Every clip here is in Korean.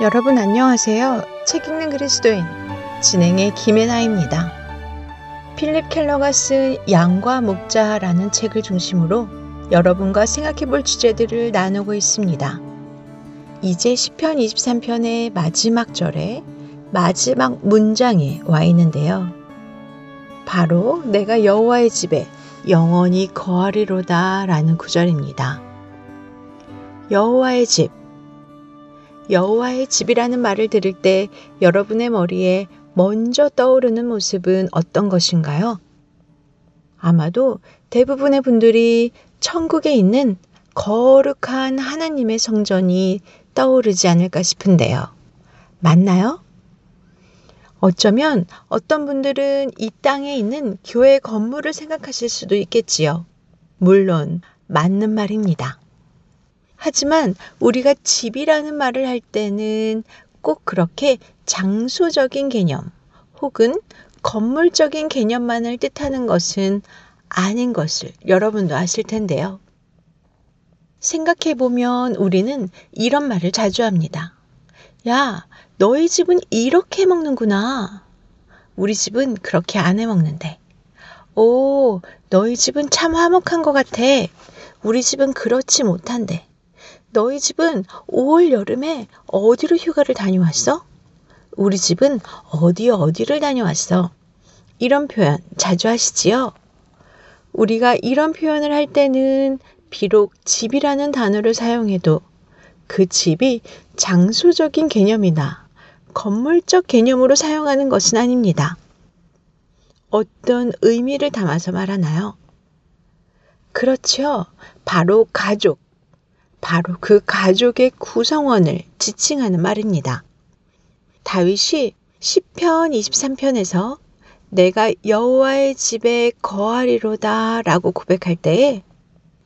여러분 안녕하세요. 책 읽는 그리스도인 진행의 김혜나입니다. 필립 켈러가 쓴 양과 목자라는 책을 중심으로 여러분과 생각해 볼 주제들을 나누고 있습니다. 이제 시편 23편의 마지막 절에 마지막 문장에 와 있는데요. 바로 내가 여호와의 집에 영원히 거하리로다 라는 구절입니다. 여호와의 집, 여호와의 집이라는 말을 들을 때 여러분의 머리에 먼저 떠오르는 모습은 어떤 것인가요? 아마도 대부분의 분들이 천국에 있는 거룩한 하나님의 성전이 떠오르지 않을까 싶은데요. 맞나요? 어쩌면 어떤 분들은 이 땅에 있는 교회 건물을 생각하실 수도 있겠지요. 물론 맞는 말입니다. 하지만 우리가 집이라는 말을 할 때는 꼭 그렇게 장소적인 개념 혹은 건물적인 개념만을 뜻하는 것은 아닌 것을 여러분도 아실 텐데요. 생각해보면 우리는 이런 말을 자주 합니다. 야, 너희 집은 이렇게 먹는구나. 우리 집은 그렇게 안 해먹는데. 오, 너희 집은 참 화목한 것 같아. 우리 집은 그렇지 못한데. 너희 집은 올 여름에 어디로 휴가를 다녀왔어? 우리 집은 어디를 다녀왔어? 이런 표현 자주 하시지요? 우리가 이런 표현을 할 때는 비록 집이라는 단어를 사용해도 그 집이 장소적인 개념이나 건물적 개념으로 사용하는 것은 아닙니다. 어떤 의미를 담아서 말하나요? 그렇죠. 바로 가족. 바로 그 가족의 구성원을 지칭하는 말입니다. 다윗이 시편 23편에서 내가 여호와의 집에 거하리로다 라고 고백할 때에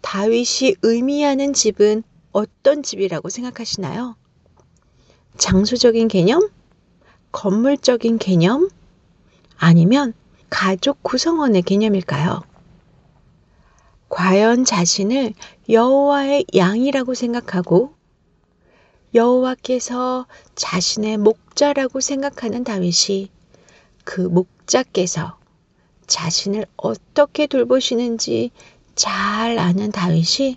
다윗이 의미하는 집은 어떤 집이라고 생각하시나요? 장소적인 개념? 건물적인 개념? 아니면 가족 구성원의 개념일까요? 과연 자신을 여호와의 양이라고 생각하고 여호와께서 자신의 목자라고 생각하는 다윗이 그 목자께서 자신을 어떻게 돌보시는지 잘 아는 다윗이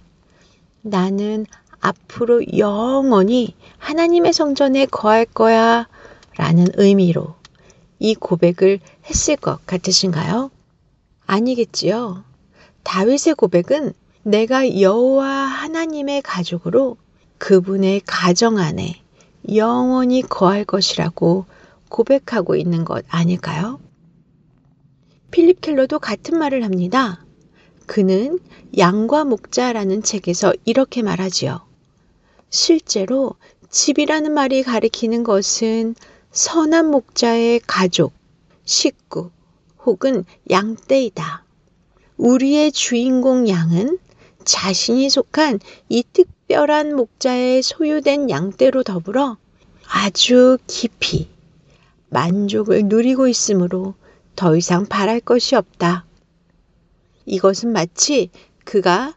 나는 앞으로 영원히 하나님의 성전에 거할 거야 라는 의미로 이 고백을 했을 것 같으신가요? 아니겠지요. 다윗의 고백은 내가 여호와 하나님의 가족으로 그분의 가정 안에 영원히 거할 것이라고 고백하고 있는 것 아닐까요? 필립 켈러도 같은 말을 합니다. 그는 양과 목자라는 책에서 이렇게 말하지요. 실제로 집이라는 말이 가리키는 것은 선한 목자의 가족, 식구 혹은 양떼이다. 우리의 주인공 양은 자신이 속한 이 특별한 목자의 소유된 양떼로 더불어 아주 깊이 만족을 누리고 있으므로 더 이상 바랄 것이 없다. 이것은 마치 그가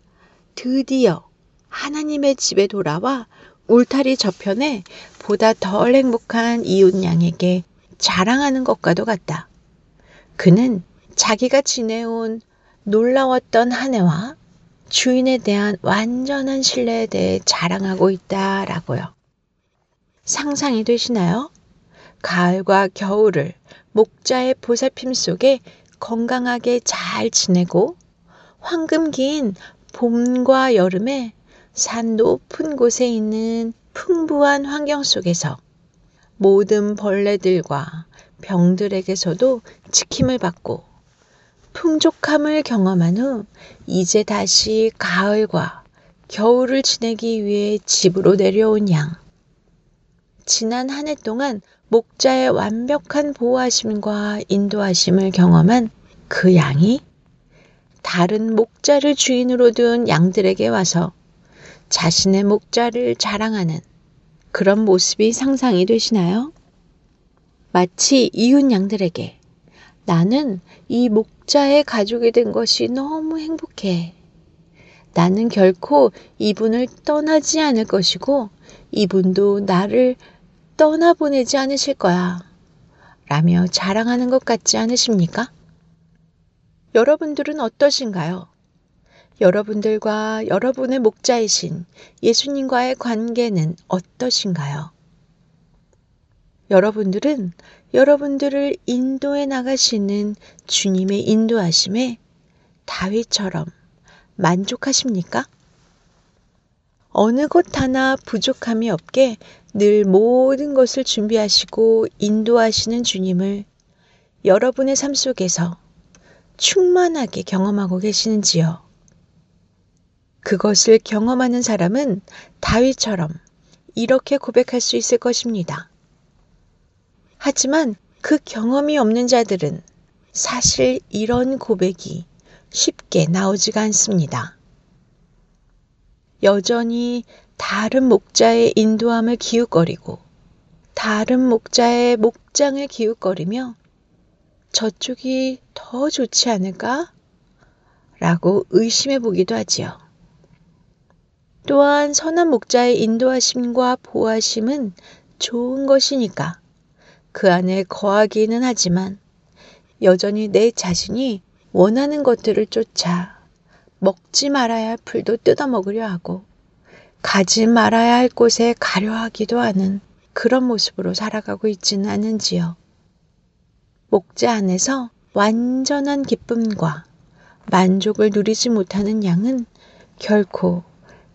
드디어 하나님의 집에 돌아와 울타리 저편에 보다 덜 행복한 이웃 양에게 자랑하는 것과도 같다. 그는 자기가 지내온 놀라웠던 한 해와 주인에 대한 완전한 신뢰에 대해 자랑하고 있다라고요. 상상이 되시나요? 가을과 겨울을 목자의 보살핌 속에 건강하게 잘 지내고 황금기인 봄과 여름에 산 높은 곳에 있는 풍부한 환경 속에서 모든 벌레들과 병들에게서도 지킴을 받고 풍족함을 경험한 후 이제 다시 가을과 겨울을 지내기 위해 집으로 내려온 양. 지난 한 해 동안 목자의 완벽한 보호하심과 인도하심을 경험한 그 양이 다른 목자를 주인으로 둔 양들에게 와서 자신의 목자를 자랑하는 그런 모습이 상상이 되시나요? 마치 이웃 양들에게 나는 이 목자의 가족이 된 것이 너무 행복해. 나는 결코 이분을 떠나지 않을 것이고 이분도 나를 떠나보내지 않으실 거야. 라며 자랑하는 것 같지 않으십니까? 여러분들은 어떠신가요? 여러분들과 여러분의 목자이신 예수님과의 관계는 어떠신가요? 여러분들은 여러분들을 인도해 나가시는 주님의 인도하심에 다윗처럼 만족하십니까? 어느 곳 하나 부족함이 없게 늘 모든 것을 준비하시고 인도하시는 주님을 여러분의 삶 속에서 충만하게 경험하고 계시는지요? 그것을 경험하는 사람은 다윗처럼 이렇게 고백할 수 있을 것입니다. 하지만 그 경험이 없는 자들은 사실 이런 고백이 쉽게 나오지가 않습니다. 여전히 다른 목자의 인도함을 기웃거리고 다른 목자의 목장을 기웃거리며 저쪽이 더 좋지 않을까? 라고 의심해 보기도 하지요. 또한 선한 목자의 인도하심과 보호하심은 좋은 것이니까 그 안에 거하기는 하지만 여전히 내 자신이 원하는 것들을 쫓아 먹지 말아야 할 풀도 뜯어먹으려 하고 가지 말아야 할 곳에 가려 하기도 하는 그런 모습으로 살아가고 있지는 않은지요. 목자 안에서 완전한 기쁨과 만족을 누리지 못하는 양은 결코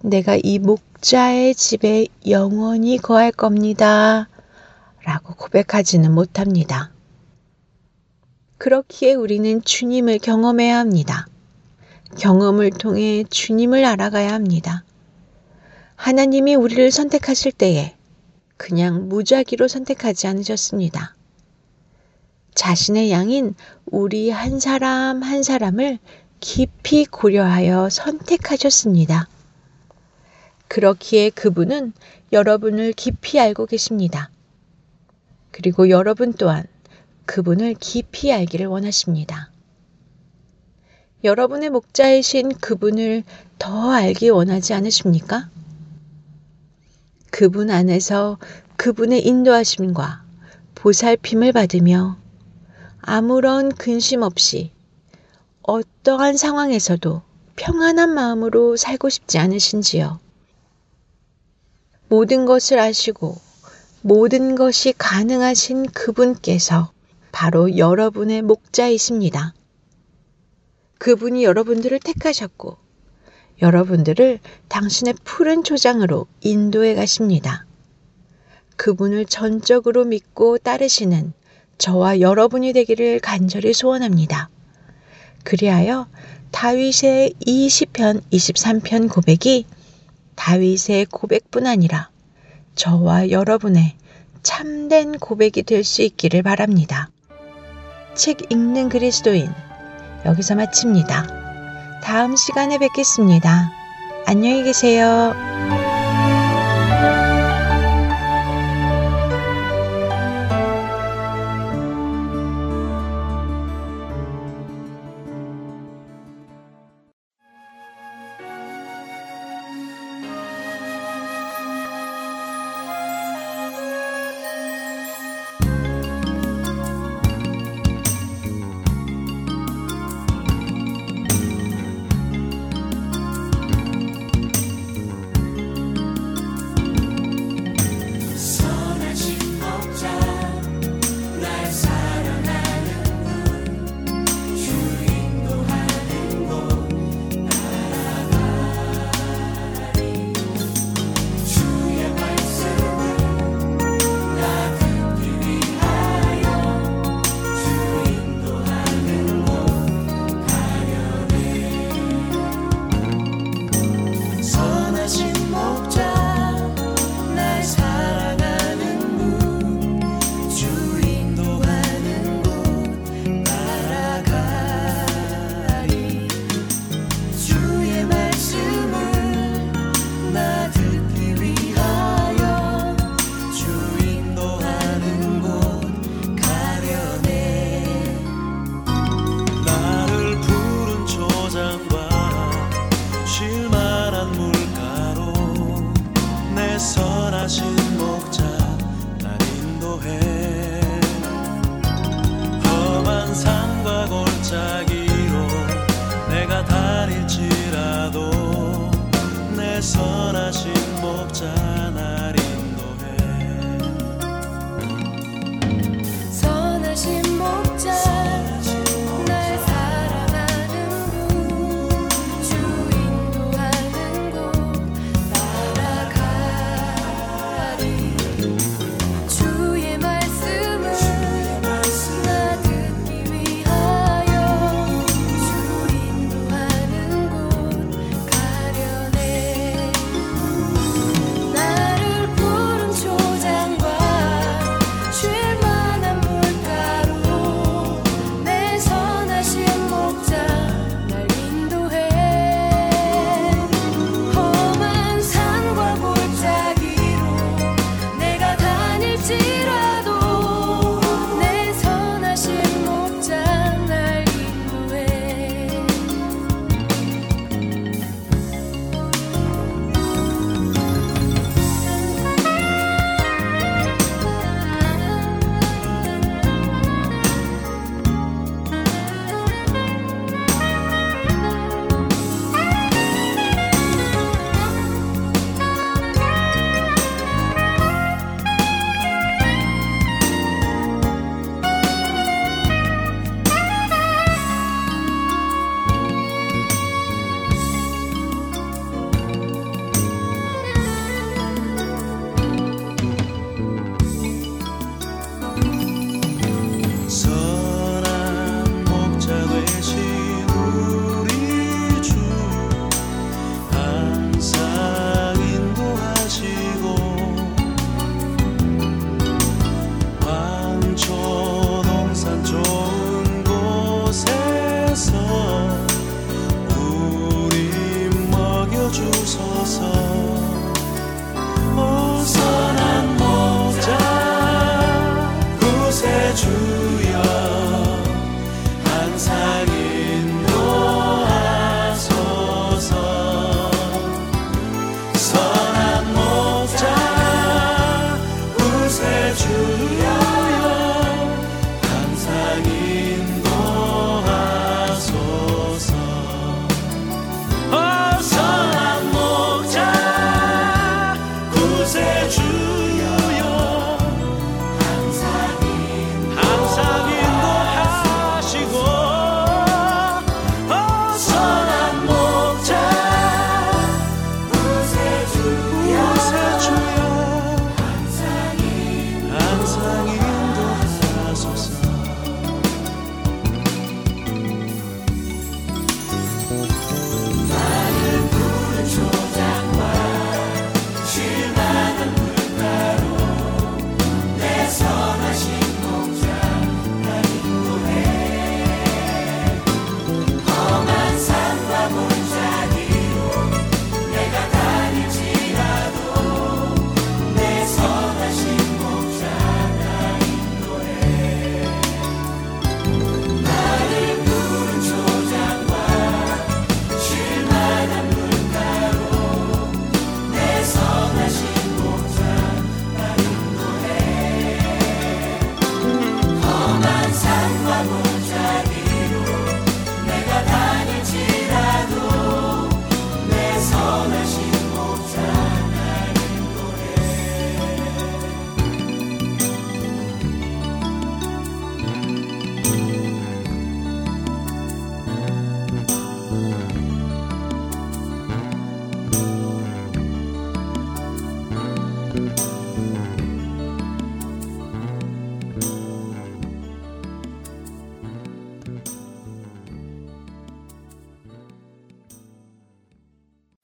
내가 이 목자의 집에 영원히 거할 겁니다. 라고 고백하지는 못합니다. 그렇기에 우리는 주님을 경험해야 합니다. 경험을 통해 주님을 알아가야 합니다. 하나님이 우리를 선택하실 때에 그냥 무작위로 선택하지 않으셨습니다. 자신의 양인 우리 한 사람 한 사람을 깊이 고려하여 선택하셨습니다. 그렇기에 그분은 여러분을 깊이 알고 계십니다. 그리고 여러분 또한 그분을 깊이 알기를 원하십니다. 여러분의 목자이신 그분을 더 알기 원하지 않으십니까? 그분 안에서 그분의 인도하심과 보살핌을 받으며 아무런 근심 없이 어떠한 상황에서도 평안한 마음으로 살고 싶지 않으신지요? 모든 것을 아시고 모든 것이 가능하신 그분께서 바로 여러분의 목자이십니다. 그분이 여러분들을 택하셨고 여러분들을 당신의 푸른 초장으로 인도해 가십니다. 그분을 전적으로 믿고 따르시는 저와 여러분이 되기를 간절히 소원합니다. 그리하여 다윗의 이 시편 23편 고백이 다윗의 고백뿐 아니라 저와 여러분의 참된 고백이 될 수 있기를 바랍니다. 책 읽는 그리스도인 여기서 마칩니다. 다음 시간에 뵙겠습니다. 안녕히 계세요.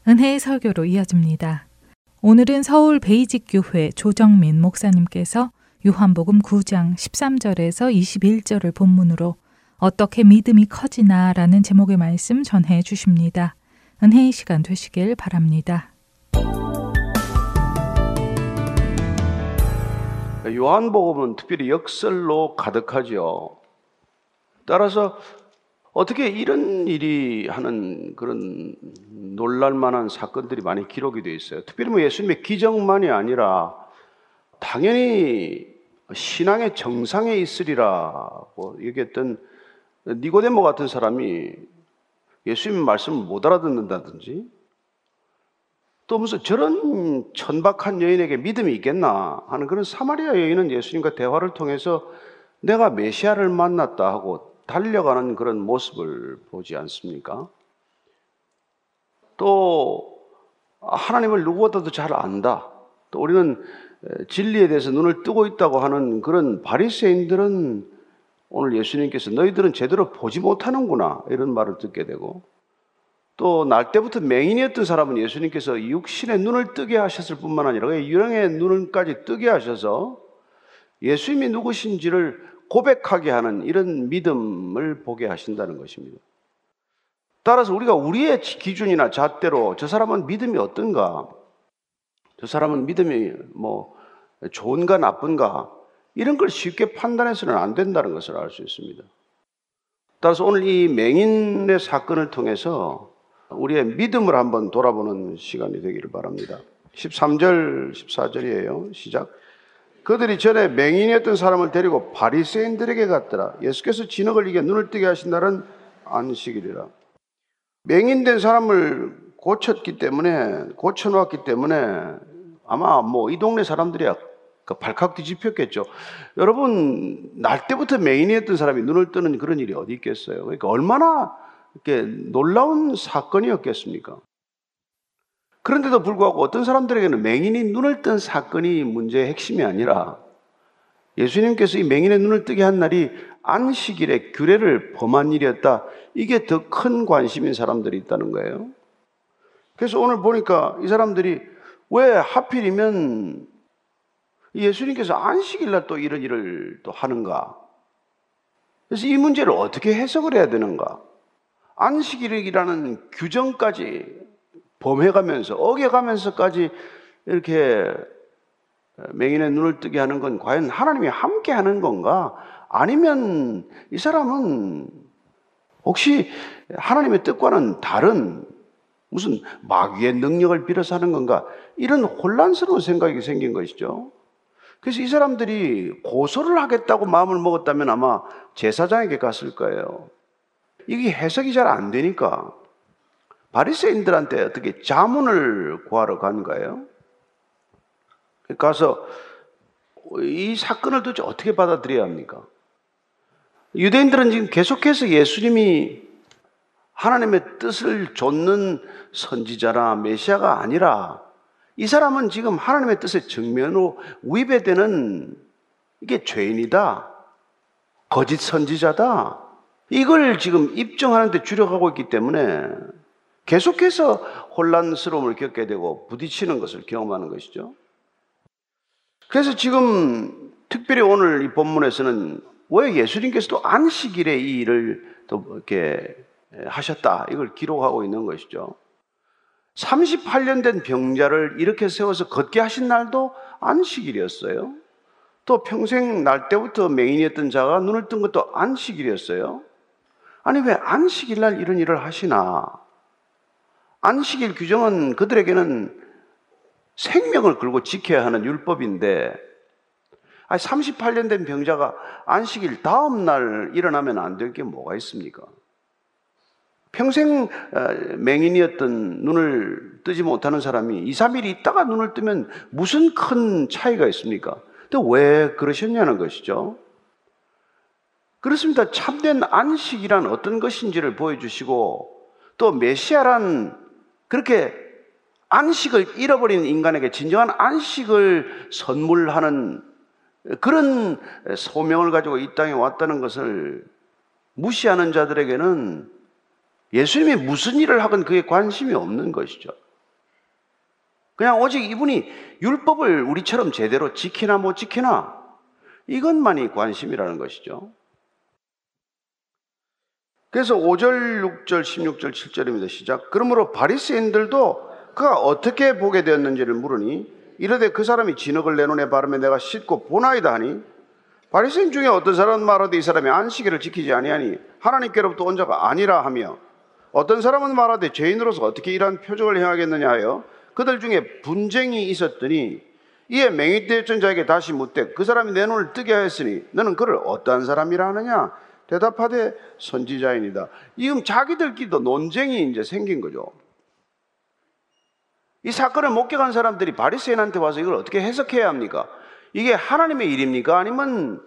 은혜의 설교로 이어집니다. 오늘은 서울 베이직교회 조정민 목사님께서 요한복음 9장 13절에서 21절을 본문으로 어떻게 믿음이 커지나 라는 제목의 말씀 전해 주십니다. 은혜의 시간 되시길 바랍니다. 요한복음은 특별히 역설로 가득하죠. 따라서 어떻게 이런 일이 하는 그런 놀랄만한 사건들이 많이 기록이 되어 있어요. 특별히 뭐 예수님의 기적만이 아니라 당연히 신앙의 정상에 있으리라고 얘기했던 니고데모 같은 사람이 예수님의 말씀을 못 알아듣는다든지, 또 무슨 저런 천박한 여인에게 믿음이 있겠나 하는 그런 사마리아 여인은 예수님과 대화를 통해서 내가 메시아를 만났다 하고 달려가는 그런 모습을 보지 않습니까? 또 하나님을 누구보다도 잘 안다, 또 우리는 진리에 대해서 눈을 뜨고 있다고 하는 그런 바리새인들은 오늘 예수님께서 너희들은 제대로 보지 못하는구나 이런 말을 듣게 되고, 또 날때부터 맹인이었던 사람은 예수님께서 육신의 눈을 뜨게 하셨을 뿐만 아니라 유령의 눈까지 뜨게 하셔서 예수님이 누구신지를 고백하게 하는 이런 믿음을 보게 하신다는 것입니다. 따라서 우리가 우리의 기준이나 잣대로 저 사람은 믿음이 어떤가, 저 사람은 믿음이 뭐 좋은가 나쁜가 이런 걸 쉽게 판단해서는 안 된다는 것을 알 수 있습니다. 따라서 오늘 이 맹인의 사건을 통해서 우리의 믿음을 한번 돌아보는 시간이 되기를 바랍니다. 13절, 14절이에요. 시작. 그들이 전에 맹인이었던 사람을 데리고 바리새인들에게 갔더라. 예수께서 진흙을 이겨 눈을 뜨게 하신 날은 안식일이라. 맹인된 사람을 고쳐놓았기 때문에 아마 뭐 이 동네 사람들이야 발칵 뒤집혔겠죠. 여러분, 날 때부터 맹인이었던 사람이 눈을 뜨는 그런 일이 어디 있겠어요? 그러니까 얼마나 이렇게 놀라운 사건이었겠습니까? 그런데도 불구하고 어떤 사람들에게는 맹인이 눈을 뜬 사건이 문제의 핵심이 아니라 예수님께서 이 맹인의 눈을 뜨게 한 날이 안식일의 규례를 범한 일이었다, 이게 더 큰 관심인 사람들이 있다는 거예요. 그래서 오늘 보니까 이 사람들이 왜 하필이면 예수님께서 안식일날 또 이런 일을 또 하는가, 그래서 이 문제를 어떻게 해석을 해야 되는가, 안식일이라는 규정까지 범해가면서 어겨가면서까지 이렇게 맹인의 눈을 뜨게 하는 건 과연 하나님이 함께 하는 건가? 아니면 이 사람은 혹시 하나님의 뜻과는 다른 무슨 마귀의 능력을 빌어서 하는 건가? 이런 혼란스러운 생각이 생긴 것이죠. 그래서 이 사람들이 고소를 하겠다고 마음을 먹었다면 아마 제사장에게 갔을 거예요. 이게 해석이 잘 안 되니까 바리새인들한테 어떻게 자문을 구하러 간 거예요. 가서 이 사건을 도대체 어떻게 받아들여야 합니까? 유대인들은 지금 계속해서 예수님이 하나님의 뜻을 좇는 선지자나 메시아가 아니라 이 사람은 지금 하나님의 뜻에 정면으로 위배되는 이게 죄인이다, 거짓 선지자다, 이걸 지금 입증하는 데 주력하고 있기 때문에 계속해서 혼란스러움을 겪게 되고 부딪히는 것을 경험하는 것이죠. 그래서 지금 특별히 오늘 이 본문에서는 왜 예수님께서도 안식일에 이 일을 또 이렇게 하셨다, 이걸 기록하고 있는 것이죠. 38년 된 병자를 이렇게 세워서 걷게 하신 날도 안식일이었어요. 또 평생 날 때부터 맹인이었던 자가 눈을 뜬 것도 안식일이었어요. 아니 왜 안식일 날 이런 일을 하시나? 안식일 규정은 그들에게는 생명을 걸고 지켜야 하는 율법인데, 아니 38년 된 병자가 안식일 다음 날 일어나면 안 될 게 뭐가 있습니까? 평생 맹인이었던, 눈을 뜨지 못하는 사람이 2, 3일 있다가 눈을 뜨면 무슨 큰 차이가 있습니까? 근데 왜 그러셨냐는 것이죠. 그렇습니다. 참된 안식이란 어떤 것인지를 보여주시고, 또 메시아란 그렇게 안식을 잃어버린 인간에게 진정한 안식을 선물하는 그런 소명을 가지고 이 땅에 왔다는 것을 무시하는 자들에게는 예수님이 무슨 일을 하건 그게 관심이 없는 것이죠. 그냥 오직 이분이 율법을 우리처럼 제대로 지키나 못 지키나 이것만이 관심이라는 것이죠. 그래서 5절, 6절, 16절, 7절입니다. 시작. 그러므로 바리새인들도 그가 어떻게 보게 되었는지를 물으니 이르되 그 사람이 진흙을 내 눈에 바르면 내가 씻고 보나이다 하니, 바리새인 중에 어떤 사람은 말하되 이 사람이 안식일을 지키지 아니하니 하나님께로부터 온 자가 아니라 하며, 어떤 사람은 말하되 죄인으로서 어떻게 이러한 표적을 행하겠느냐 하여 그들 중에 분쟁이 있었더니, 이에 맹인되었던 자에게 다시 묻되 그 사람이 내 눈을 뜨게 하였으니 너는 그를 어떠한 사람이라 하느냐? 대답하되 선지자이다. 지금 자기들끼리도 논쟁이 이제 생긴 거죠. 이 사건을 목격한 사람들이 바리새인한테 와서 이걸 어떻게 해석해야 합니까? 이게 하나님의 일입니까? 아니면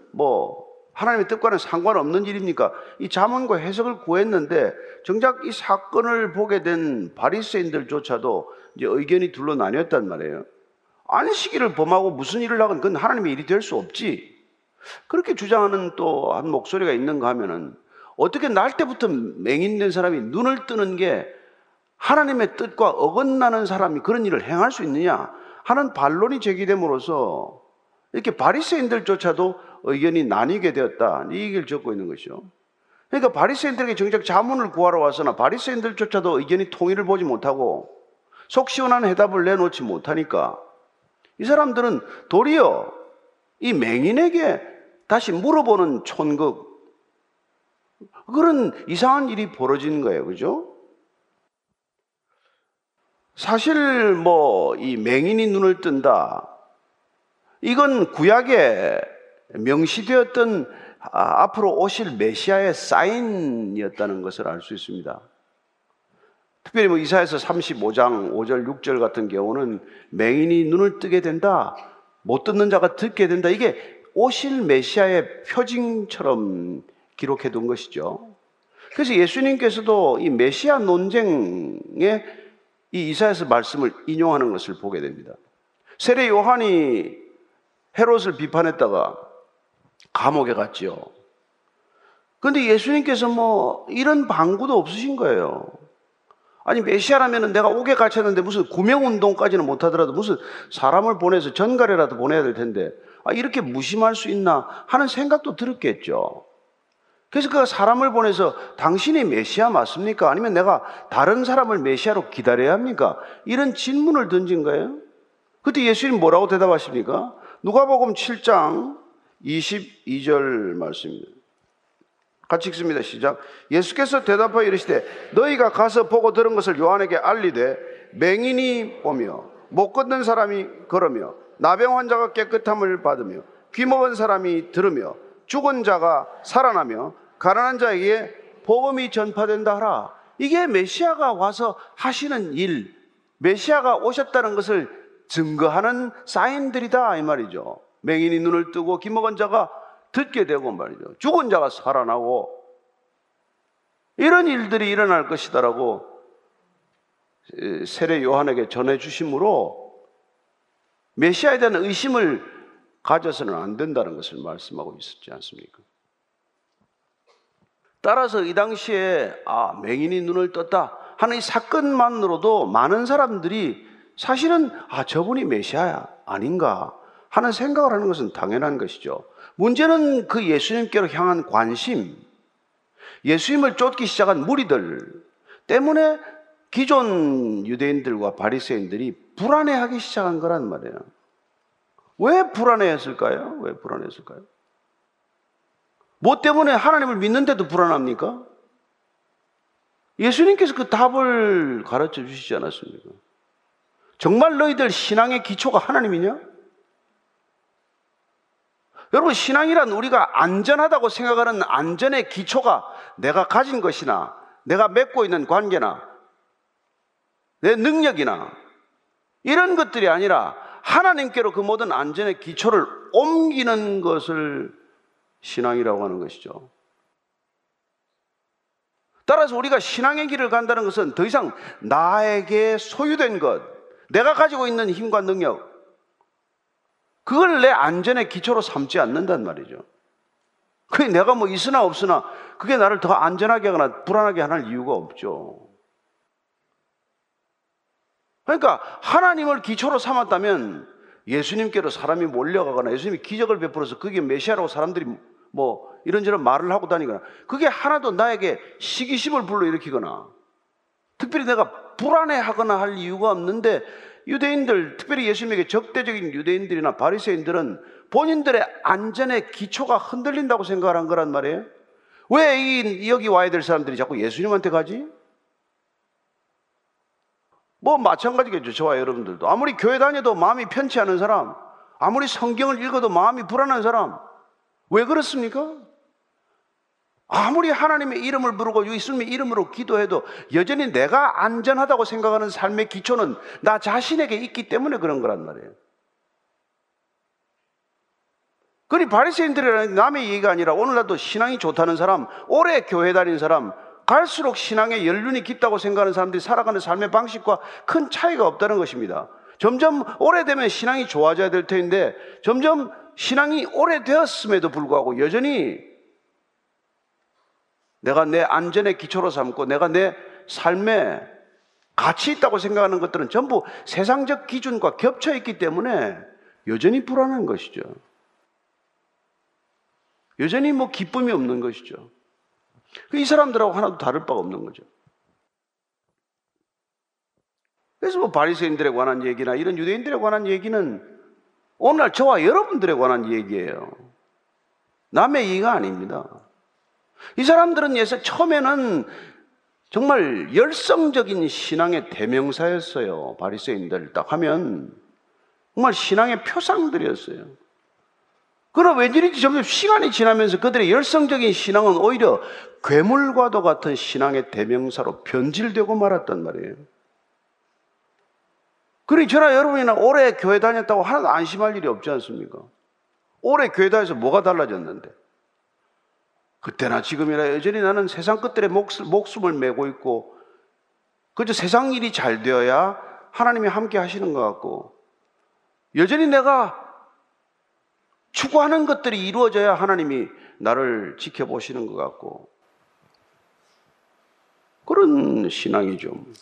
하나님의 뜻과는 상관없는 일입니까? 이 자문과 해석을 구했는데 정작 이 사건을 보게 된 바리새인들조차도 이제 의견이 둘로 나뉘었단 말이에요. 안식일을 범하고 무슨 일을 하건 그건 하나님의 일이 될 수 없지. 그렇게 주장하는 또 한 목소리가 있는가 하면은, 어떻게 날 때부터 맹인된 사람이 눈을 뜨는 게 하나님의 뜻과 어긋나는 사람이 그런 일을 행할 수 있느냐 하는 반론이 제기됨으로써 이렇게 바리새인들조차도 의견이 나뉘게 되었다, 이 얘기를 적고 있는 것이죠. 그러니까 바리새인들에게 정작 자문을 구하러 왔으나 바리새인들조차도 의견이 통일을 보지 못하고 속 시원한 해답을 내놓지 못하니까 이 사람들은 도리어 이 맹인에게 다시 물어보는 촌극, 그런 이상한 일이 벌어진 거예요. 그죠? 사실 이 맹인이 눈을 뜬다, 이건 구약에 명시되었던 앞으로 오실 메시아의 사인이었다는 것을 알 수 있습니다. 특별히 이사야서 35장 5절 6절 같은 경우는 맹인이 눈을 뜨게 된다, 못 듣는 자가 듣게 된다, 이게 오실 메시아의 표징처럼 기록해 둔 것이죠. 그래서 예수님께서도 이 메시아 논쟁에 이 이사야서 말씀을 인용하는 것을 보게 됩니다. 세례 요한이 헤롯을 비판했다가 감옥에 갔지요. 그런데 예수님께서 이런 방구도 없으신 거예요. 아니 메시아라면 내가 옥에 갇혔는데 무슨 구명운동까지는 못하더라도 무슨 사람을 보내서 전갈에라도 보내야 될 텐데, 이렇게 무심할 수 있나 하는 생각도 들었겠죠. 그래서 그 사람을 보내서 당신이 메시아 맞습니까? 아니면 내가 다른 사람을 메시아로 기다려야 합니까? 이런 질문을 던진 거예요. 그때 예수님 뭐라고 대답하십니까? 누가복음 7장 22절 말씀입니다. 같이 읽습니다. 시작. 예수께서 대답하여 이르시되 너희가 가서 보고 들은 것을 요한에게 알리되 맹인이 보며 못 걷는 사람이 걸으며 나병 환자가 깨끗함을 받으며 귀 먹은 사람이 들으며 죽은 자가 살아나며 가난한 자에게 복음이 전파된다 하라. 이게 메시아가 와서 하시는 일, 메시아가 오셨다는 것을 증거하는 사인들이다 이 말이죠. 맹인이 눈을 뜨고 귀 먹은 자가 듣게 되고 말이죠. 죽은 자가 살아나고 이런 일들이 일어날 것이다라고 세례 요한에게 전해주심으로 메시아에 대한 의심을 가져서는 안 된다는 것을 말씀하고 있었지 않습니까? 따라서 이 당시에 맹인이 눈을 떴다 하는 이 사건만으로도 많은 사람들이 사실은 저분이 메시아야 아닌가 하는 생각을 하는 것은 당연한 것이죠. 문제는 그 예수님께로 향한 관심, 예수님을 쫓기 시작한 무리들 때문에 기존 유대인들과 바리새인들이 불안해하기 시작한 거란 말이에요. 왜 불안해했을까요? 왜 불안했을까요? 뭐 때문에 하나님을 믿는데도 불안합니까? 예수님께서 그 답을 가르쳐 주시지 않았습니까? 정말 너희들 신앙의 기초가 하나님이냐? 여러분, 신앙이란 우리가 안전하다고 생각하는 안전의 기초가 내가 가진 것이나 내가 맺고 있는 관계나 내 능력이나 이런 것들이 아니라 하나님께로 그 모든 안전의 기초를 옮기는 것을 신앙이라고 하는 것이죠. 따라서 우리가 신앙의 길을 간다는 것은 더 이상 나에게 소유된 것, 내가 가지고 있는 힘과 능력, 그걸 내 안전의 기초로 삼지 않는단 말이죠. 그게 내가 뭐 있으나 없으나 그게 나를 더 안전하게 하거나 불안하게 하는 이유가 없죠. 그러니까 하나님을 기초로 삼았다면 예수님께로 사람이 몰려가거나 예수님이 기적을 베풀어서 그게 메시아라고 사람들이 뭐 이런저런 말을 하고 다니거나 그게 하나도 나에게 시기심을 불러일으키거나 특별히 내가 불안해하거나 할 이유가 없는데, 유대인들, 특별히 예수님에게 적대적인 유대인들이나 바리새인들은 본인들의 안전의 기초가 흔들린다고 생각을 한 거란 말이에요. 왜 여기 와야 될 사람들이 자꾸 예수님한테 가지? 뭐 마찬가지겠죠. 저와 여러분들도 아무리 교회 다녀도 마음이 편치 않은 사람, 아무리 성경을 읽어도 마음이 불안한 사람, 왜 그렇습니까? 아무리 하나님의 이름을 부르고 예수님의 이름으로 기도해도 여전히 내가 안전하다고 생각하는 삶의 기초는 나 자신에게 있기 때문에 그런 거란 말이에요. 그러니 바리새인들이라는 남의 얘기가 아니라 오늘날도 신앙이 좋다는 사람, 오래 교회 다닌 사람, 갈수록 신앙의 연륜이 깊다고 생각하는 사람들이 살아가는 삶의 방식과 큰 차이가 없다는 것입니다. 점점 오래되면 신앙이 좋아져야 될 텐데 점점 신앙이 오래되었음에도 불구하고 여전히 내가 내 안전의 기초로 삼고 내가 내 삶에 가치 있다고 생각하는 것들은 전부 세상적 기준과 겹쳐 있기 때문에 여전히 불안한 것이죠. 여전히 뭐 기쁨이 없는 것이죠. 이 사람들하고 하나도 다를 바가 없는 거죠. 그래서 뭐 바리새인들에 관한 얘기나 이런 유대인들에 관한 얘기는 오늘날 저와 여러분들에 관한 얘기예요. 남의 얘기가 아닙니다. 이 사람들은 처음에는 정말 열성적인 신앙의 대명사였어요. 바리새인들 딱 하면 정말 신앙의 표상들이었어요. 그러나 웬일인지 점점 시간이 지나면서 그들의 열성적인 신앙은 오히려 괴물과도 같은 신앙의 대명사로 변질되고 말았단 말이에요. 그러니 저나 여러분이나 오래 교회 다녔다고 하나도 안심할 일이 없지 않습니까? 오래 교회 다녀서 뭐가 달라졌는데? 그때나 지금이나 여전히 나는 세상 것들에 목숨을 메고 있고 그저 세상 일이 잘 되어야 하나님이 함께 하시는 것 같고 여전히 내가 추구하는 것들이 이루어져야 하나님이 나를 지켜보시는 것 같고 그런 신앙이 좀,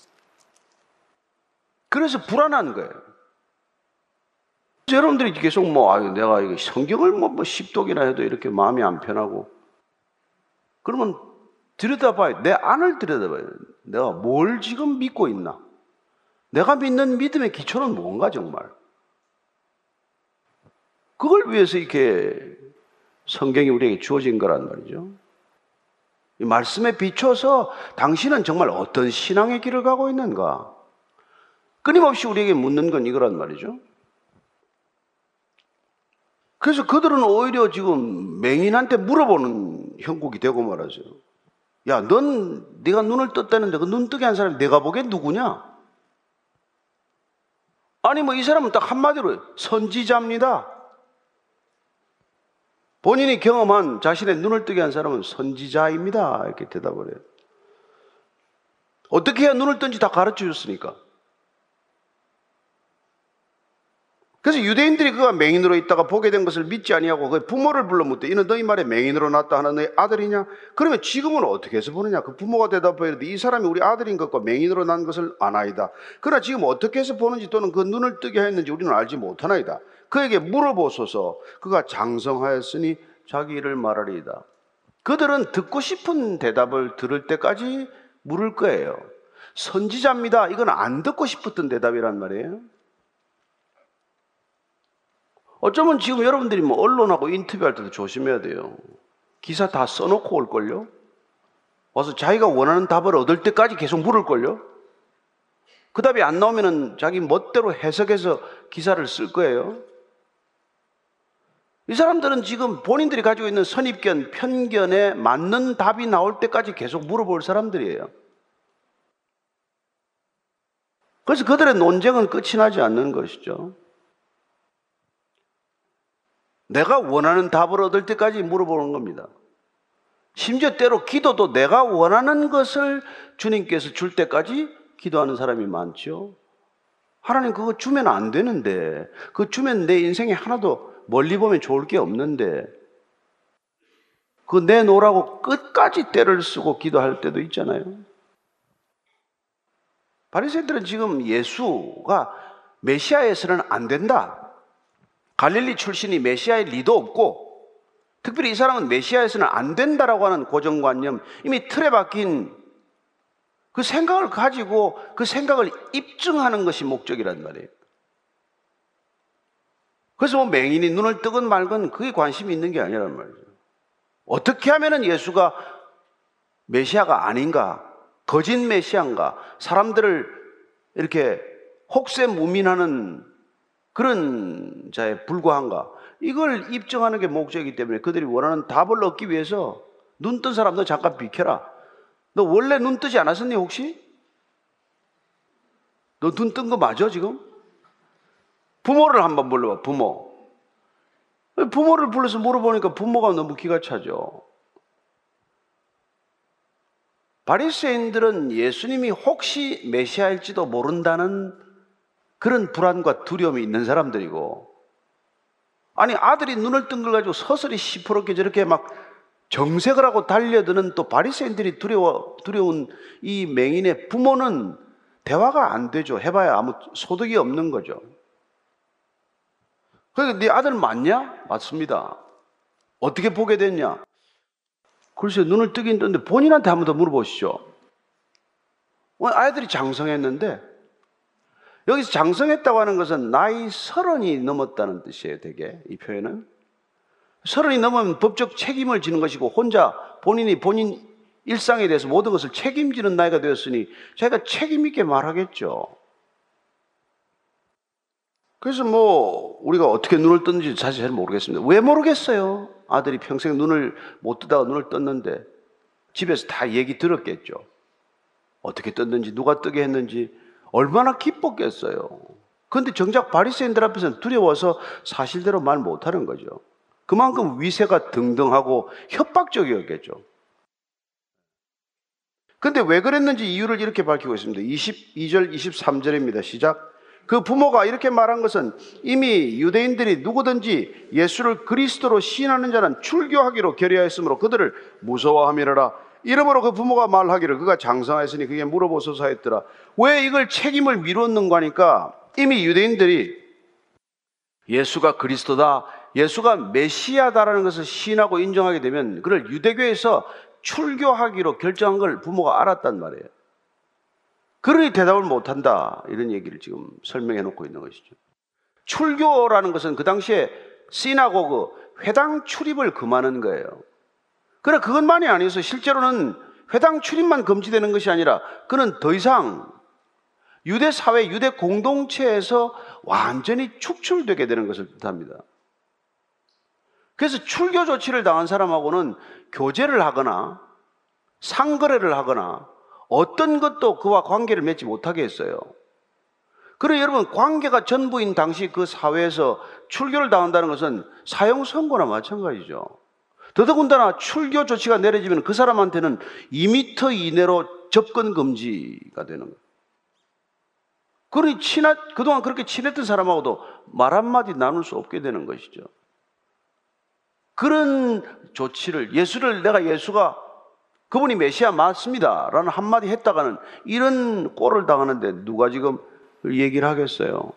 그래서 불안한 거예요. 여러분들이 계속 내가 성경을 10독이나 해도 이렇게 마음이 안 편하고 그러면 들여다봐요. 내 안을 들여다봐요. 내가 뭘 지금 믿고 있나? 내가 믿는 믿음의 기초는 뭔가 정말? 그걸 위해서 이렇게 성경이 우리에게 주어진 거란 말이죠. 이 말씀에 비춰서 당신은 정말 어떤 신앙의 길을 가고 있는가? 끊임없이 우리에게 묻는 건 이거란 말이죠. 그래서 그들은 오히려 지금 맹인한테 물어보는 형국이 되고 말았어요. 야, 넌 네가 눈을 떴다는데 그 눈 뜨게 한 사람이 내가 보기엔 누구냐? 아니 뭐 이 사람은 딱 한마디로 선지자입니다. 본인이 경험한 자신의 눈을 뜨게 한 사람은 선지자입니다. 이렇게 대답을 해요. 어떻게 해야 눈을 뜬지 다 가르쳐 줬으니까. 그래서 유대인들이 그가 맹인으로 있다가 보게 된 것을 믿지 아니하고 그의 부모를 불러 묻되 이는 너희 말에 맹인으로 났다 하는 너희 아들이냐? 그러면 지금은 어떻게 해서 보느냐? 그 부모가 대답하여 이 사람이 우리 아들인 것과 맹인으로 난 것을 아나이다. 그러나 지금 어떻게 해서 보는지 또는 그 눈을 뜨게 하였는지 우리는 알지 못하나이다. 그에게 물어보소서. 그가 장성하였으니 자기 일을 말하리이다. 그들은 듣고 싶은 대답을 들을 때까지 물을 거예요. 선지자입니다. 이건 안 듣고 싶었던 대답이란 말이에요. 어쩌면 지금 여러분들이 뭐 언론하고 인터뷰할 때도 조심해야 돼요. 기사 다 써놓고 올걸요? 와서 자기가 원하는 답을 얻을 때까지 계속 물을걸요? 그 답이 안 나오면은 자기 멋대로 해석해서 기사를 쓸 거예요. 이 사람들은 지금 본인들이 가지고 있는 선입견, 편견에 맞는 답이 나올 때까지 계속 물어볼 사람들이에요. 그래서 그들의 논쟁은 끝이 나지 않는 것이죠. 내가 원하는 답을 얻을 때까지 물어보는 겁니다. 심지어 때로 기도도 내가 원하는 것을 주님께서 줄 때까지 기도하는 사람이 많죠. 하나님 그거 주면 안 되는데, 그거 주면 내 인생에 하나도 멀리 보면 좋을 게 없는데 그거 내놓으라고 끝까지 때를 쓰고 기도할 때도 있잖아요. 바리새인들은 지금 예수가 메시아에서는 안 된다, 갈릴리 출신이 메시아의 리도 없고 특별히 이 사람은 메시아에서는 안 된다라고 하는 고정관념, 이미 틀에 박힌 그 생각을 가지고 그 생각을 입증하는 것이 목적이란 말이에요. 그래서 뭐 맹인이 눈을 뜨건 말건 그게 관심이 있는 게 아니란 말이죠. 어떻게 하면은 예수가 메시아가 아닌가, 거짓 메시아인가, 사람들을 이렇게 혹세무민하는 그런 자에 불과한가, 이걸 입증하는 게 목적이기 때문에 그들이 원하는 답을 얻기 위해서 눈 뜬 사람 너 잠깐 비켜라. 너 원래 눈 뜨지 않았었니 혹시? 너 눈 뜬 거 맞아 지금? 부모를 한번 불러봐. 부모를 불러서 물어보니까 부모가 너무 기가 차죠. 바리새인들은 예수님이 혹시 메시아일지도 모른다는 그런 불안과 두려움이 있는 사람들이고, 아니 아들이 눈을 뜬 걸 가지고 서서히 시퍼렇게 저렇게 막 정색을 하고 달려드는 또 바리새인들이 두려운 이 맹인의 부모는 대화가 안 되죠. 해봐야 아무 소득이 없는 거죠. 그러니까 네 아들 맞냐? 맞습니다. 어떻게 보게 됐냐? 글쎄 눈을 뜨긴 떴는데 본인한테 한 번 더 물어보시죠. 아이들이 장성했는데, 여기서 장성했다고 하는 것은 나이 30이 넘었다는 뜻이에요. 되게 이 표현은 30이 넘으면 법적 책임을 지는 것이고 혼자 본인이 본인 일상에 대해서 모든 것을 책임지는 나이가 되었으니 자기가 책임 있게 말하겠죠. 그래서 뭐 우리가 어떻게 눈을 떴는지 사실 잘 모르겠습니다. 왜 모르겠어요? 아들이 평생 눈을 못 뜨다가 눈을 떴는데 집에서 다 얘기 들었겠죠. 어떻게 떴는지, 누가 뜨게 했는지, 얼마나 기뻤겠어요. 그런데 정작 바리새인들 앞에서는 두려워서 사실대로 말 못하는 거죠. 그만큼 위세가 등등하고 협박적이었겠죠. 그런데 왜 그랬는지 이유를 이렇게 밝히고 있습니다. 22절, 23절입니다. 시작. 그 부모가 이렇게 말한 것은 이미 유대인들이 누구든지 예수를 그리스도로 시인하는 자는 출교하기로 결의하였으므로 그들을 무서워함이라. 이러므로 그 부모가 말하기를 그가 장성하였으니 그에게 물어보소서 하였더라. 왜 이걸 책임을 미뤘는가 하니까 이미 유대인들이 예수가 그리스도다, 예수가 메시아다라는 것을 시인하고 인정하게 되면 그를 유대교에서 출교하기로 결정한 걸 부모가 알았단 말이에요. 그러니 대답을 못한다, 이런 얘기를 지금 설명해 놓고 있는 것이죠. 출교라는 것은 그 당시에 시나고그 회당 출입을 금하는 거예요. 그러나 그것만이 아니어서 실제로는 회당 출입만 금지되는 것이 아니라 그는 더 이상 유대 사회, 유대 공동체에서 완전히 축출되게 되는 것을 뜻합니다. 그래서 출교 조치를 당한 사람하고는 교제를 하거나 상거래를 하거나 어떤 것도 그와 관계를 맺지 못하게 했어요. 그리고 여러분, 관계가 전부인 당시 그 사회에서 출교를 당한다는 것은 사형 선고나 마찬가지죠. 더더군다나 출교 조치가 내려지면 그 사람한테는 2m 이내로 접근 금지가 되는 거예요. 그러니 그동안 그렇게 친했던 사람하고도 말 한마디 나눌 수 없게 되는 것이죠. 그런 조치를, 예수가 그분이 메시아 맞습니다 라는 한마디 했다가는 이런 꼴을 당하는데 누가 지금 얘기를 하겠어요.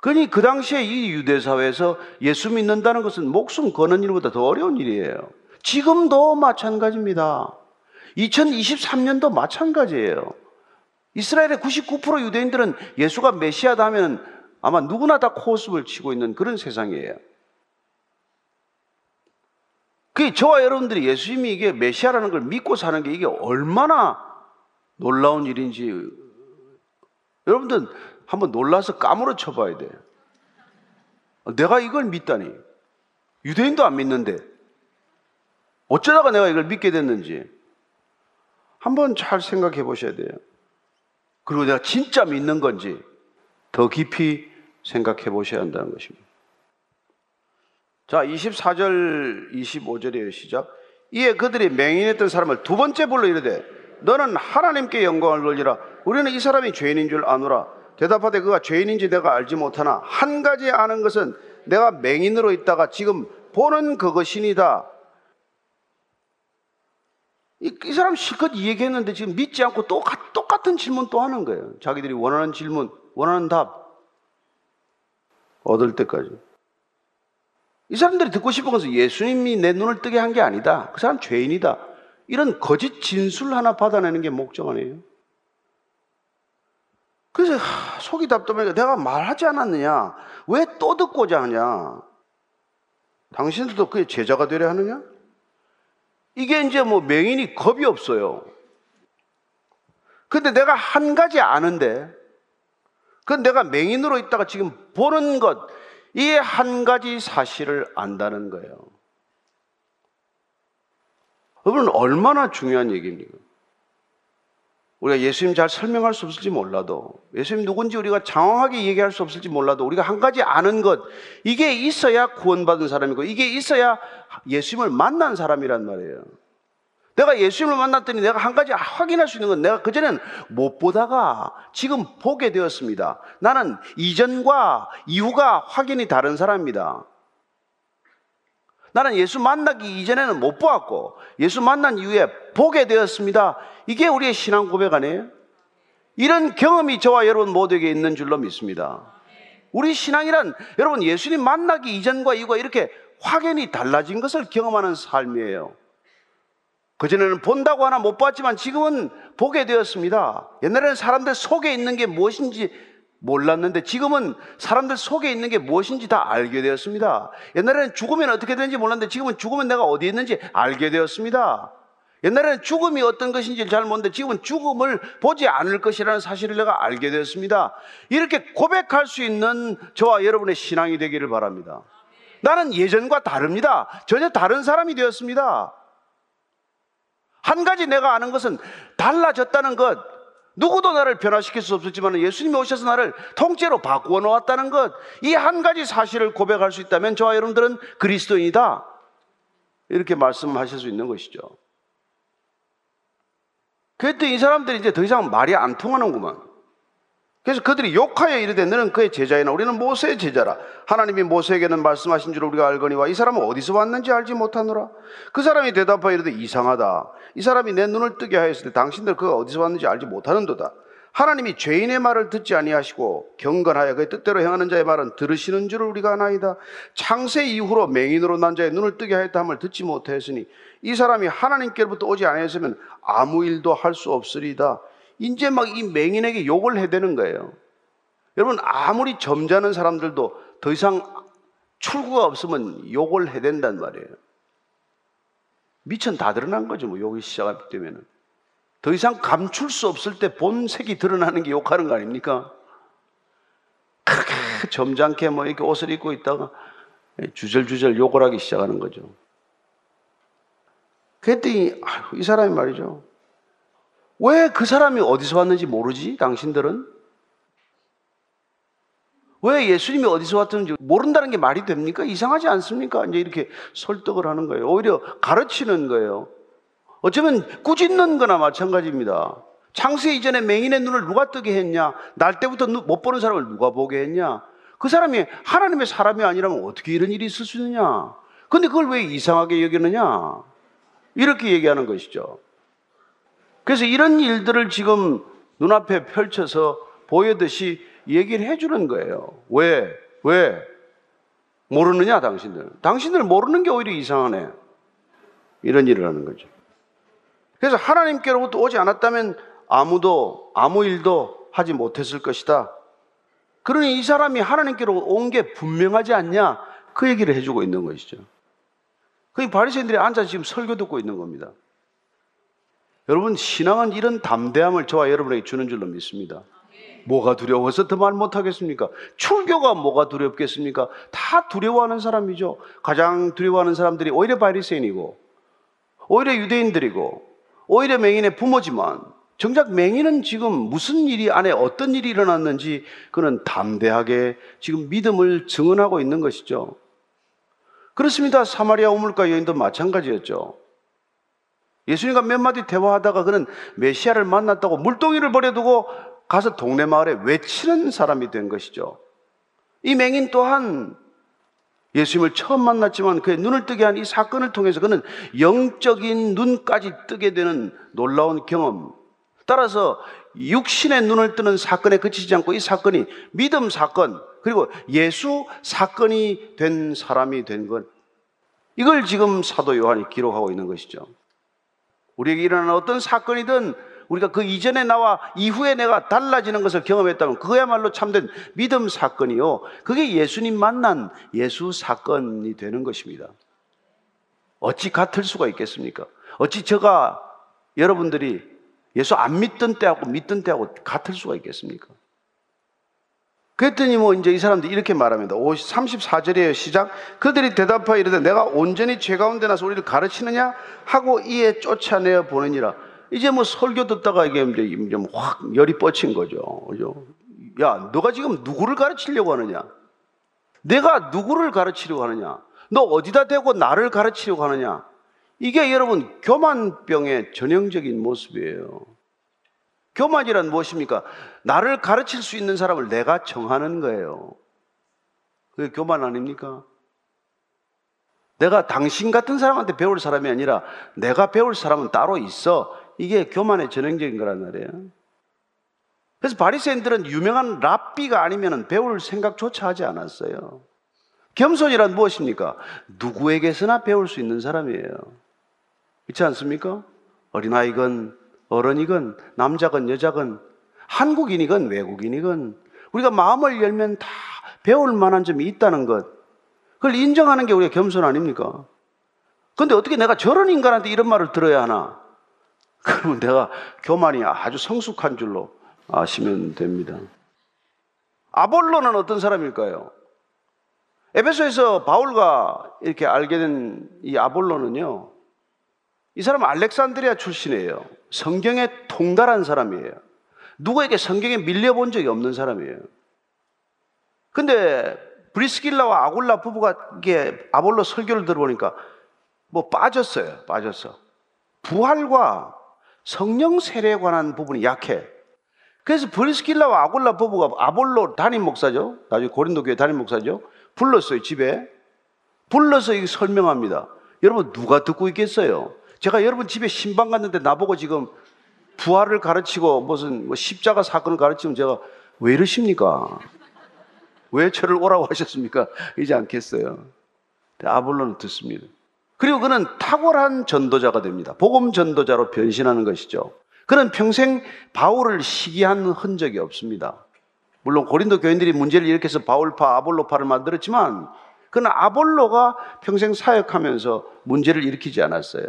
그러니 그 당시에 이 유대사회에서 예수 믿는다는 것은 목숨 거는 일보다 더 어려운 일이에요. 지금도 마찬가지입니다. 2023년도 마찬가지예요. 이스라엘의 99% 유대인들은 예수가 메시아다 하면 아마 누구나 다 코웃음을 치고 있는 그런 세상이에요. 그 저와 여러분들이 예수님이 이게 메시아라는 걸 믿고 사는 게 이게 얼마나 놀라운 일인지 여러분들 한번 놀라서 까무러쳐 봐야 돼요. 내가 이걸 믿다니. 유대인도 안 믿는데 어쩌다가 내가 이걸 믿게 됐는지 한번 잘 생각해 보셔야 돼요. 그리고 내가 진짜 믿는 건지 더 깊이 생각해 보셔야 한다는 것입니다. 자, 24절 25절이에요. 시작. 이에 그들이 맹인했던 사람을 두 번째 불러 이르되 너는 하나님께 영광을 돌리라. 우리는 이 사람이 죄인인 줄 아노라. 대답하되 그가 죄인인지 내가 알지 못하나 한 가지 아는 것은 내가 맹인으로 있다가 지금 보는 그것이니이다. 이 사람 실컷 이 얘기했는데 지금 믿지 않고 똑같은 질문 또 하는 거예요. 자기들이 원하는 질문, 원하는 답 얻을 때까지. 이 사람들이 듣고 싶은 것은 예수님이 내 눈을 뜨게 한 게 아니다, 그 사람 죄인이다, 이런 거짓 진술 하나 받아내는 게 목적 아니에요. 그래서 속이 답답하니까 내가 말하지 않았느냐, 왜 또 듣고자 하냐, 당신들도 그의 제자가 되려 하느냐. 이게 이제 뭐 맹인이 겁이 없어요. 근데 내가 한 가지 아는데 그건 내가 맹인으로 있다가 지금 보는 것, 이 한 가지 사실을 안다는 거예요. 여러분, 얼마나 중요한 얘기입니까? 우리가 예수님 잘 설명할 수 없을지 몰라도, 예수님 누군지 우리가 장황하게 얘기할 수 없을지 몰라도, 우리가 한 가지 아는 것, 이게 있어야 구원받은 사람이고, 이게 있어야 예수님을 만난 사람이란 말이에요. 내가 예수님을 만났더니 내가 한 가지 확인할 수 있는 건 내가 그전에는 못 보다가 지금 보게 되었습니다. 나는 이전과 이후가 확연히 다른 사람입니다. 나는 예수 만나기 이전에는 못 보았고 예수 만난 이후에 보게 되었습니다. 이게 우리의 신앙 고백 아니에요? 이런 경험이 저와 여러분 모두에게 있는 줄로 믿습니다. 우리 신앙이란 여러분 예수님 만나기 이전과 이후가 이렇게 확연히 달라진 것을 경험하는 삶이에요. 그전에는 본다고 하나 못 봤지만 지금은 보게 되었습니다. 옛날에는 사람들 속에 있는 게 무엇인지 몰랐는데 지금은 사람들 속에 있는 게 무엇인지 다 알게 되었습니다. 옛날에는 죽으면 어떻게 되는지 몰랐는데 지금은 죽으면 내가 어디에 있는지 알게 되었습니다. 옛날에는 죽음이 어떤 것인지 잘 모르는데 지금은 죽음을 보지 않을 것이라는 사실을 내가 알게 되었습니다. 이렇게 고백할 수 있는 저와 여러분의 신앙이 되기를 바랍니다. 나는 예전과 다릅니다. 전혀 다른 사람이 되었습니다. 한 가지 내가 아는 것은 달라졌다는 것, 누구도 나를 변화시킬 수 없었지만 예수님이 오셔서 나를 통째로 바꾸어 놓았다는 것, 이 한 가지 사실을 고백할 수 있다면 저와 여러분들은 그리스도인이다, 이렇게 말씀하실 수 있는 것이죠. 그랬더니 이 사람들이 이제 더 이상 말이 안 통하는구만. 그래서 그들이 욕하여 이르되 너는 그의 제자이나 우리는 모세의 제자라. 하나님이 모세에게는 말씀하신 줄 우리가 알거니와 이 사람은 어디서 왔는지 알지 못하노라. 그 사람이 대답하여 이르되 이상하다. 이 사람이 내 눈을 뜨게 하였을 때 당신들 그가 어디서 왔는지 알지 못하는도다. 하나님이 죄인의 말을 듣지 아니하시고 경건하여 그의 뜻대로 행하는 자의 말은 들으시는 줄을 우리가 아나이다. 창세 이후로 맹인으로 난 자의 눈을 뜨게 하였다 함을 듣지 못하였으니 이 사람이 하나님께로부터 오지 아니하였으면 아무 일도 할 수 없으리다. 이제 막 이 맹인에게 욕을 해대는 거예요. 여러분, 아무리 점잖은 사람들도 더 이상 출구가 없으면 욕을 해댄단 말이에요. 미천 다 드러난 거죠. 뭐 욕이 시작하기 때문에는 더 이상 감출 수 없을 때 본색이 드러나는 게 욕하는 거 아닙니까? 그렇게 점잖게 뭐 이렇게 옷을 입고 있다가 주절주절 욕을 하기 시작하는 거죠. 그랬더니 이 사람이 말이죠. 왜 그 사람이 어디서 왔는지 모르지? 당신들은? 왜 예수님이 어디서 왔는지 모른다는 게 말이 됩니까? 이상하지 않습니까? 이제 이렇게 설득을 하는 거예요. 오히려 가르치는 거예요. 어쩌면 꾸짖는 거나 마찬가지입니다. 창세 이전에 맹인의 눈을 누가 뜨게 했냐? 날 때부터 못 보는 사람을 누가 보게 했냐? 그 사람이 하나님의 사람이 아니라면 어떻게 이런 일이 있을 수 있느냐? 근데 그걸 왜 이상하게 여기느냐? 이렇게 얘기하는 것이죠. 그래서 이런 일들을 지금 눈앞에 펼쳐서 보이듯이 얘기를 해주는 거예요. 왜? 왜? 모르느냐 당신들? 당신들 모르는 게 오히려 이상하네. 이런 일을 하는 거죠. 그래서 하나님께로부터 오지 않았다면 아무 일도 하지 못했을 것이다. 그러니 이 사람이 하나님께로 온 게 분명하지 않냐? 그 얘기를 해주고 있는 것이죠. 그 바리새인들이 앉아 지금 설교 듣고 있는 겁니다. 여러분, 신앙은 이런 담대함을 저와 여러분에게 주는 줄로 믿습니다. 뭐가 두려워서 더 말 못하겠습니까? 출교가 뭐가 두렵겠습니까? 다 두려워하는 사람이죠. 가장 두려워하는 사람들이 오히려 바리새인이고, 오히려 유대인들이고, 오히려 맹인의 부모지만, 정작 맹인은 지금 무슨 일이 안에 어떤 일이 일어났는지 그는 담대하게 지금 믿음을 증언하고 있는 것이죠. 그렇습니다. 사마리아 우물가 여인도 마찬가지였죠. 예수님과 몇 마디 대화하다가 그는 메시아를 만났다고 물동이를 버려두고 가서 동네 마을에 외치는 사람이 된 것이죠. 이 맹인 또한 예수님을 처음 만났지만 그의 눈을 뜨게 한 이 사건을 통해서 그는 영적인 눈까지 뜨게 되는 놀라운 경험, 따라서 육신의 눈을 뜨는 사건에 그치지 않고 이 사건이 믿음 사건, 그리고 예수 사건이 된 사람이 된 것, 이걸 지금 사도 요한이 기록하고 있는 것이죠. 우리에게 일어난 어떤 사건이든 우리가 그 이전에 나와 이후에 내가 달라지는 것을 경험했다면 그거야말로 참된 믿음 사건이요, 그게 예수님 만난 예수 사건이 되는 것입니다. 어찌 같을 수가 있겠습니까? 어찌 제가 여러분들이 예수 안 믿던 때하고 믿던 때하고 같을 수가 있겠습니까? 그랬더니 뭐 이제 이 사람들이 이렇게 말합니다. 34절이에요. 시작. 그들이 대답하여 이르되 내가 온전히 죄 가운데 나서 우리를 가르치느냐 하고 이에 쫓아내어 보내니라. 이제 뭐 설교 듣다가 이게 좀 확 열이 뻗친 거죠. 그죠? 야, 너가 지금 누구를 가르치려고 하느냐? 내가 누구를 가르치려고 하느냐? 너 어디다 대고 나를 가르치려고 하느냐? 이게 여러분 교만병의 전형적인 모습이에요. 교만이란 무엇입니까? 나를 가르칠 수 있는 사람을 내가 정하는 거예요. 그게 교만 아닙니까? 내가 당신 같은 사람한테 배울 사람이 아니라 내가 배울 사람은 따로 있어. 이게 교만의 전형적인 거란 말이에요. 그래서 바리새인들은 유명한 랍비가 아니면 배울 생각조차 하지 않았어요. 겸손이란 무엇입니까? 누구에게서나 배울 수 있는 사람이에요. 그렇지 않습니까? 어린아이건 어른이건 남자건 여자건 한국인이건 외국인이건 우리가 마음을 열면 다 배울 만한 점이 있다는 것, 그걸 인정하는 게 우리가 겸손 아닙니까? 그런데 어떻게 내가 저런 인간한테 이런 말을 들어야 하나? 그러면 내가 교만이 아주 성숙한 줄로 아시면 됩니다. 아볼로는 어떤 사람일까요? 에베소에서 바울과 이렇게 알게 된 이 아볼로는요, 이 사람은 알렉산드리아 출신이에요. 성경에 통달한 사람이에요. 누구에게 성경에 밀려본 적이 없는 사람이에요. 근데 브리스길라와 아굴라 부부가 이게 아볼로 설교를 들어보니까 뭐 빠졌어요. 빠졌어. 부활과 성령 세례에 관한 부분이 약해. 그래서 브리스길라와 아굴라 부부가 아볼로 담임 목사죠. 나중에 고린도 교회 담임 목사죠. 불렀어요. 집에. 불러서 이거 설명합니다. 여러분 누가 듣고 있겠어요? 제가 여러분 집에 신방 갔는데 나보고 지금 부활을 가르치고 무슨 뭐 십자가 사건을 가르치면 제가 왜 이러십니까? 왜 저를 오라고 하셨습니까? 이제 않겠어요. 아볼로는 듣습니다. 그리고 그는 탁월한 전도자가 됩니다. 복음 전도자로 변신하는 것이죠. 그는 평생 바울을 시기한 흔적이 없습니다. 물론 고린도 교인들이 문제를 일으켜서 바울파, 아볼로파를 만들었지만 그는 아볼로가 평생 사역하면서 문제를 일으키지 않았어요.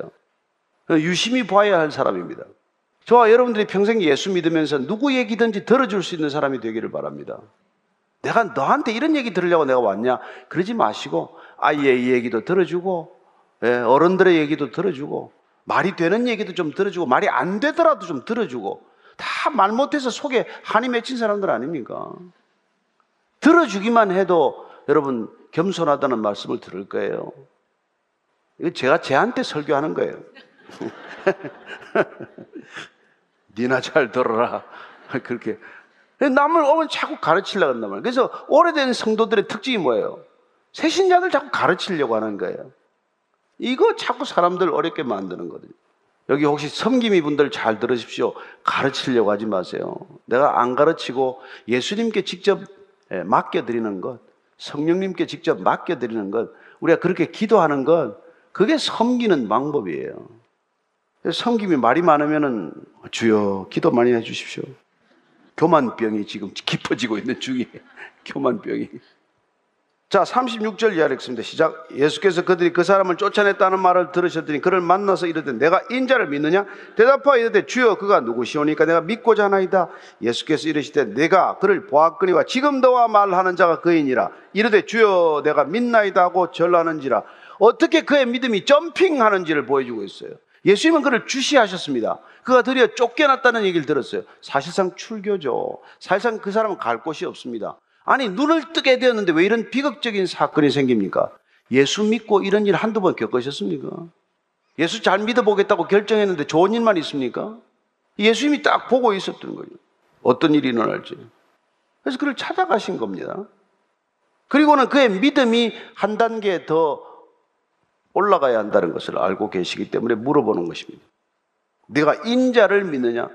유심히 봐야 할 사람입니다. 저와 여러분들이 평생 예수 믿으면서 누구 얘기든지 들어줄 수 있는 사람이 되기를 바랍니다. 내가 너한테 이런 얘기 들으려고 내가 왔냐? 그러지 마시고 아이의 얘기도 들어주고 어른들의 얘기도 들어주고 말이 되는 얘기도 좀 들어주고 말이 안 되더라도 좀 들어주고 다 말 못해서 속에 한이 맺힌 사람들 아닙니까? 들어주기만 해도 여러분 겸손하다는 말씀을 들을 거예요. 이거 제가 쟤한테 설교하는 거예요. 니나 잘 들어라. 그렇게 남을 오면 자꾸 가르치려고 한단 말이에요. 그래서 오래된 성도들의 특징이 뭐예요? 새신자들 자꾸 가르치려고 하는 거예요. 이거 자꾸 사람들 어렵게 만드는 거거든요. 여기 혹시 섬김이 분들 잘 들으십시오. 가르치려고 하지 마세요. 내가 안 가르치고 예수님께 직접 맡겨드리는 것, 성령님께 직접 맡겨드리는 것, 우리가 그렇게 기도하는 것, 그게 섬기는 방법이에요. 섬김이 말이 많으면은 주여 기도 많이 해주십시오. 교만병이 지금 깊어지고 있는 중이에요. 교만병이. 자, 36절 이하를 읽습니다. 시작. 예수께서 그들이 그 사람을 쫓아냈다는 말을 들으셨더니 그를 만나서 이르되 내가 인자를 믿느냐? 대답하여 이르되 주여 그가 누구시오니까 내가 믿고자 하나이다. 예수께서 이르시되 내가 그를 보았거니와 지금 너와 말하는 자가 그이니라. 이르되 주여 내가 믿나이다 하고 절하는지라. 어떻게 그의 믿음이 점핑하는지를 보여주고 있어요. 예수님은 그를 주시하셨습니다. 그가 드디어 쫓겨났다는 얘기를 들었어요. 사실상 출교죠. 사실상 그 사람은 갈 곳이 없습니다. 아니 눈을 뜨게 되었는데 왜 이런 비극적인 사건이 생깁니까? 예수 믿고 이런 일 한두 번 겪으셨습니까? 예수 잘 믿어보겠다고 결정했는데 좋은 일만 있습니까? 예수님이 딱 보고 있었던 거예요. 어떤 일이 일어날지. 그래서 그를 찾아가신 겁니다. 그리고는 그의 믿음이 한 단계 더 올라가야 한다는 것을 알고 계시기 때문에 물어보는 것입니다. 네가 인자를 믿느냐?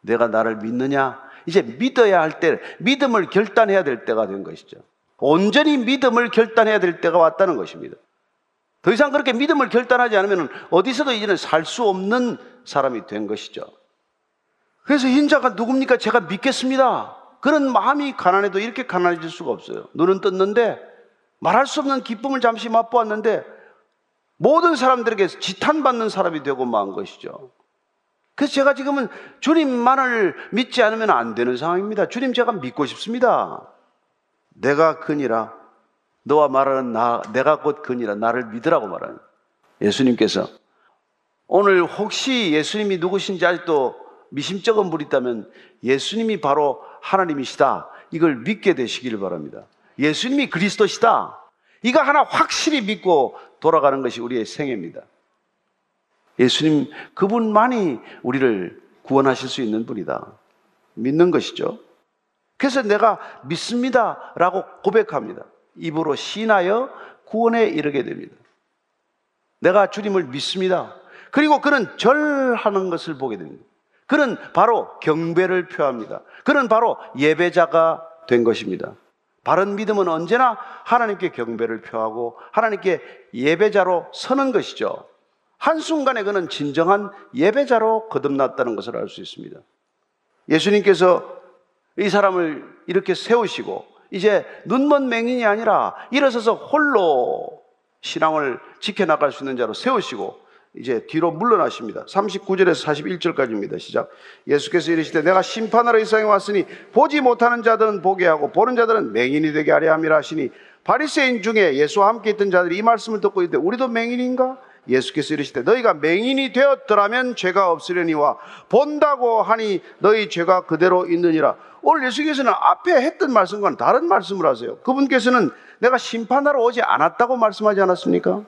내가 나를 믿느냐? 이제 믿어야 할 때, 믿음을 결단해야 될 때가 된 것이죠. 온전히 믿음을 결단해야 될 때가 왔다는 것입니다. 더 이상 그렇게 믿음을 결단하지 않으면 어디서도 이제는 살 수 없는 사람이 된 것이죠. 그래서 인자가 누굽니까? 제가 믿겠습니다. 그런 마음이 가난해도 이렇게 가난해질 수가 없어요. 눈은 떴는데 말할 수 없는 기쁨을 잠시 맛보았는데 모든 사람들에게 지탄받는 사람이 되고 만 것이죠. 그래서 제가 지금은 주님만을 믿지 않으면 안 되는 상황입니다. 주님 제가 믿고 싶습니다. 내가 그니라. 너와 말하는 나, 내가 곧 그니라. 나를 믿으라고 말하는 예수님께서 오늘 혹시 예수님이 누구신지 아직도 미심쩍은 분 있다면 예수님이 바로 하나님이시다. 이걸 믿게 되시기를 바랍니다. 예수님이 그리스도시다. 이거 하나 확실히 믿고 돌아가는 것이 우리의 생애입니다. 예수님 그분만이 우리를 구원하실 수 있는 분이다. 믿는 것이죠. 그래서 내가 믿습니다 라고 고백합니다. 입으로 신하여 구원에 이르게 됩니다. 내가 주님을 믿습니다. 그리고 그는 절하는 것을 보게 됩니다. 그는 바로 경배를 표합니다. 그는 바로 예배자가 된 것입니다. 바른 믿음은 언제나 하나님께 경배를 표하고 하나님께 예배자로 서는 것이죠. 한순간에 그는 진정한 예배자로 거듭났다는 것을 알 수 있습니다. 예수님께서 이 사람을 이렇게 세우시고 이제 눈먼 맹인이 아니라 일어서서 홀로 신앙을 지켜나갈 수 있는 자로 세우시고 이제 뒤로 물러나십니다. 39절에서 41절까지입니다. 시작. 예수께서 이르시되 내가 심판하러 이 세상에 왔으니 보지 못하는 자들은 보게 하고 보는 자들은 맹인이 되게 하려 함이라 하시니 바리새인 중에 예수와 함께 있던 자들이 이 말씀을 듣고 이르되 우리도 맹인인가? 예수께서 이르시되 너희가 맹인이 되었더라면 죄가 없으려니와 본다고 하니 너희 죄가 그대로 있느니라. 오늘 예수께서는 앞에 했던 말씀과는 다른 말씀을 하세요. 그분께서는 내가 심판하러 오지 않았다고 말씀하지 않았습니까?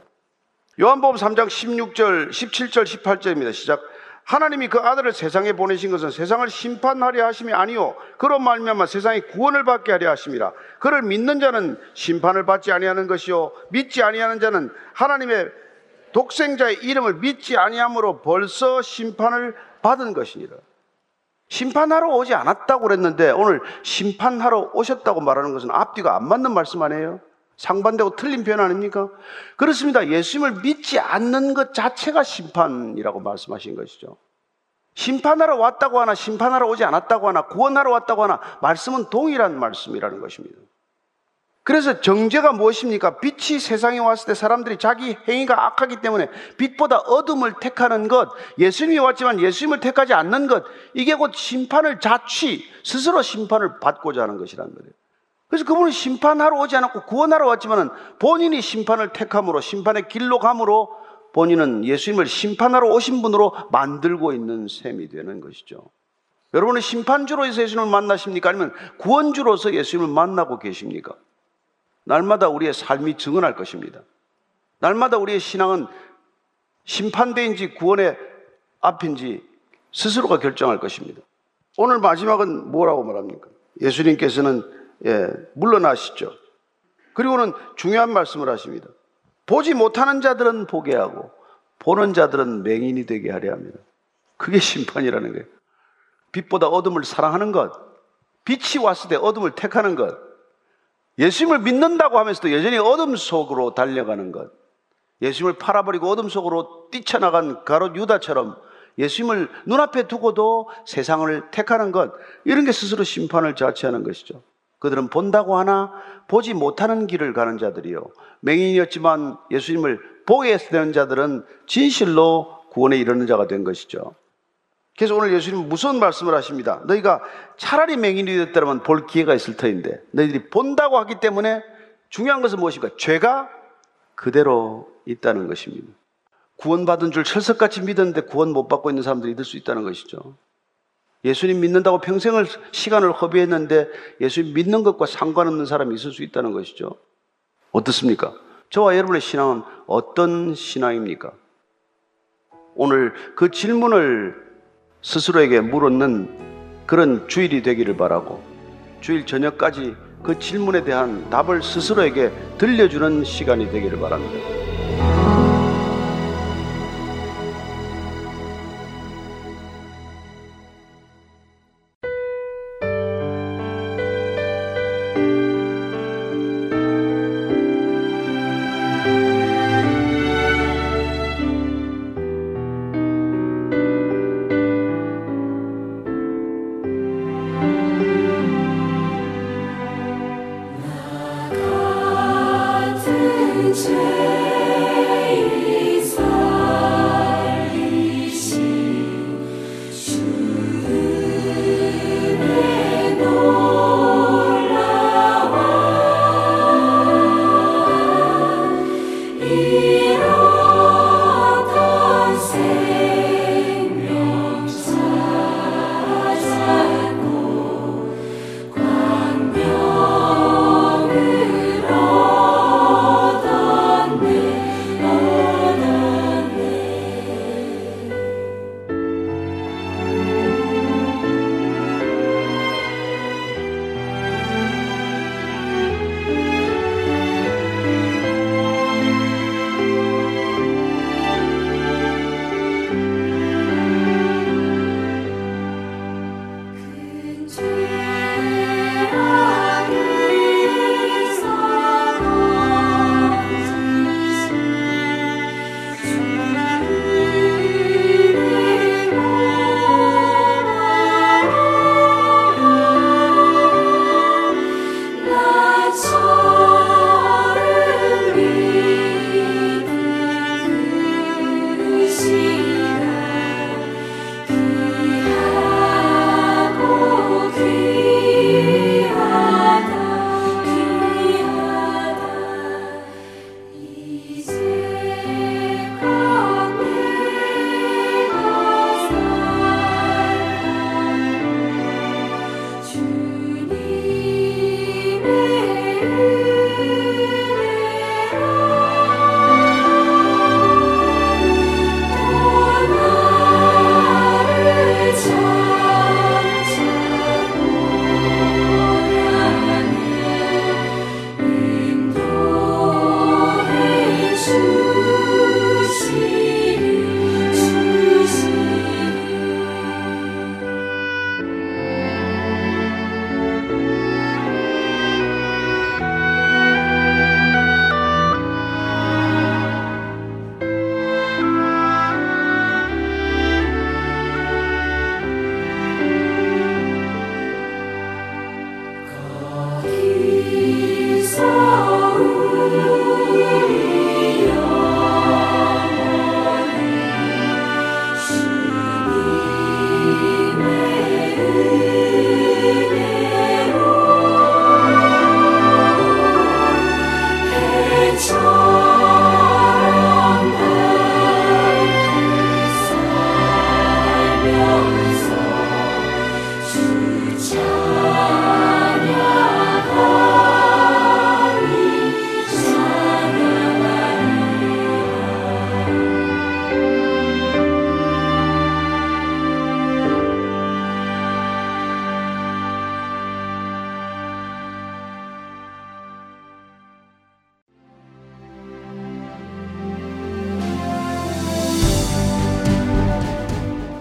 요한복음 3장 16절 17절 18절입니다. 시작. 하나님이 그 아들을 세상에 보내신 것은 세상을 심판하려 하심이 아니요 그로 말미암아 세상이 구원을 받게 하려 하심이라. 그를 믿는 자는 심판을 받지 아니하는 것이요 믿지 아니하는 자는 하나님의 독생자의 이름을 믿지 아니함으로 벌써 심판을 받은 것이니라. 심판하러 오지 않았다고 그랬는데 오늘 심판하러 오셨다고 말하는 것은 앞뒤가 안 맞는 말씀 아니에요? 상반되고 틀린 표현 아닙니까? 그렇습니다. 예수님을 믿지 않는 것 자체가 심판이라고 말씀하신 것이죠. 심판하러 왔다고 하나 심판하러 오지 않았다고 하나 구원하러 왔다고 하나 말씀은 동일한 말씀이라는 것입니다. 그래서 정죄가 무엇입니까? 빛이 세상에 왔을 때 사람들이 자기 행위가 악하기 때문에 빛보다 어둠을 택하는 것, 예수님이 왔지만 예수님을 택하지 않는 것, 이게 곧 심판을 스스로 심판을 받고자 하는 것이라는 거예요. 그래서 그분은 심판하러 오지 않았고 구원하러 왔지만 본인이 심판을 택함으로, 심판의 길로 감으로 본인은 예수님을 심판하러 오신 분으로 만들고 있는 셈이 되는 것이죠. 여러분은 심판주로서 예수님을 만나십니까? 아니면 구원주로서 예수님을 만나고 계십니까? 날마다 우리의 삶이 증언할 것입니다. 날마다 우리의 신앙은 심판대인지 구원의 앞인지 스스로가 결정할 것입니다. 오늘 마지막은 뭐라고 말합니까? 예수님께서는 물러나시죠. 그리고는 중요한 말씀을 하십니다. 보지 못하는 자들은 보게 하고 보는 자들은 맹인이 되게 하려 합니다. 그게 심판이라는 거예요. 빛보다 어둠을 사랑하는 것, 빛이 왔을 때 어둠을 택하는 것, 예수님을 믿는다고 하면서도 여전히 어둠 속으로 달려가는 것, 예수님을 팔아버리고 어둠 속으로 뛰쳐나간 가룟 유다처럼 예수님을 눈앞에 두고도 세상을 택하는 것, 이런 게 스스로 심판을 자취하는 것이죠. 그들은 본다고 하나 보지 못하는 길을 가는 자들이요, 맹인이었지만 예수님을 보게 되는 자들은 진실로 구원에 이르는 자가 된 것이죠. 그래서 오늘 예수님은 무서운 말씀을 하십니다. 너희가 차라리 맹인이 됐다면 볼 기회가 있을 터인데 너희들이 본다고 하기 때문에 중요한 것은 무엇입니까? 죄가 그대로 있다는 것입니다. 구원받은 줄 철석같이 믿었는데 구원 못 받고 있는 사람들이 있을 수 있다는 것이죠. 예수님 믿는다고 평생을 시간을 허비했는데 예수님 믿는 것과 상관없는 사람이 있을 수 있다는 것이죠. 어떻습니까? 저와 여러분의 신앙은 어떤 신앙입니까? 오늘 그 질문을 스스로에게 물었는 그런 주일이 되기를 바라고, 주일 저녁까지 그 질문에 대한 답을 스스로에게 들려주는 시간이 되기를 바랍니다.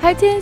할튼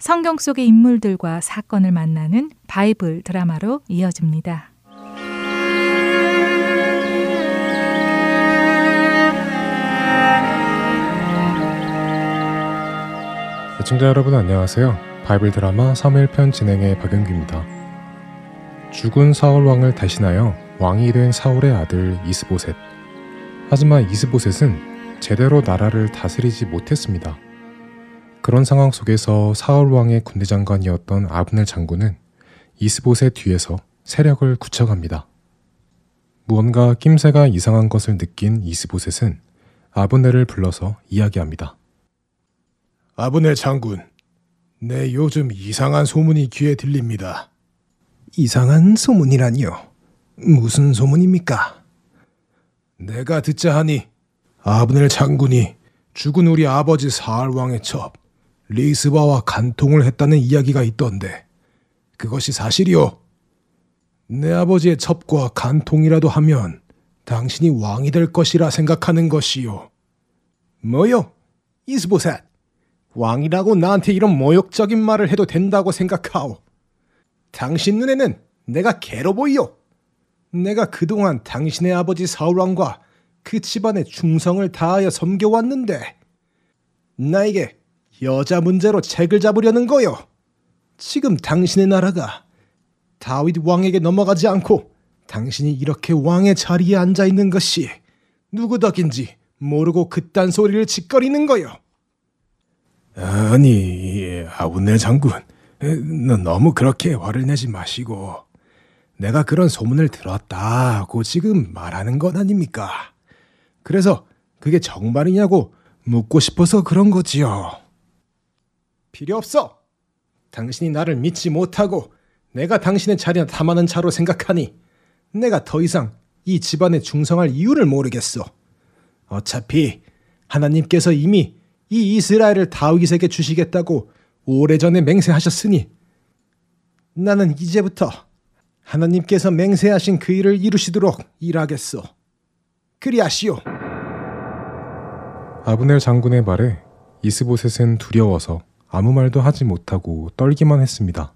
성경 속의 인물들과 사건을 만나는 바이블 드라마로 이어집니다. 시청자 여러분 안녕하세요. 바이블 드라마 3일편 진행의 박영규입니다. 죽은 사울 왕을 대신하여 왕이 된 사울의 아들 이스보셋. 하지만 이스보셋은 제대로 나라를 다스리지 못했습니다. 그런 상황 속에서 사울 왕의 군대 장관이었던 아브넬 장군은 이스보셋 뒤에서 세력을 굳혀갑니다. 무언가 낌새가 이상한 것을 느낀 이스보셋은 아브넬을 불러서 이야기합니다. 아브넬 장군, 내 요즘 이상한 소문이 귀에 들립니다. 이상한 소문이라니요? 무슨 소문입니까? 내가 듣자 하니 아브넬 장군이 죽은 우리 아버지 사울 왕의 첩 리스바와 간통을 했다는 이야기가 있던데 그것이 사실이오? 내 아버지의 첩과 간통이라도 하면 당신이 왕이 될 것이라 생각하는 것이오. 뭐요? 이스보셋, 왕이라고 나한테 이런 모욕적인 말을 해도 된다고 생각하오? 당신 눈에는 내가 개로 보이오? 내가 그동안 당신의 아버지 사울 왕과 그 집안에 충성을 다하여 섬겨왔는데 나에게 여자 문제로 책을 잡으려는 거요? 지금 당신의 나라가 다윗 왕에게 넘어가지 않고 당신이 이렇게 왕의 자리에 앉아있는 것이 누구 덕인지 모르고 그딴 소리를 짓거리는 거요? 아니, 아브넬 장군, 너무 그렇게 화를 내지 마시고 내가 그런 소문을 들었다고 지금 말하는 건 아닙니까? 그래서 그게 정말이냐고 묻고 싶어서 그런 거지요. 필요 없어. 당신이 나를 믿지 못하고 내가 당신의 자리나 탐하는 자로 생각하니 내가 더 이상 이 집안에 충성할 이유를 모르겠어. 어차피 하나님께서 이미 이 이스라엘을 다윗에게 주시겠다고 오래전에 맹세하셨으니 나는 이제부터 하나님께서 맹세하신 그 일을 이루시도록 일하겠어. 그리하시오. 아브넬 장군의 말에 이스보셋은 두려워서 아무 말도 하지 못하고 떨기만 했습니다.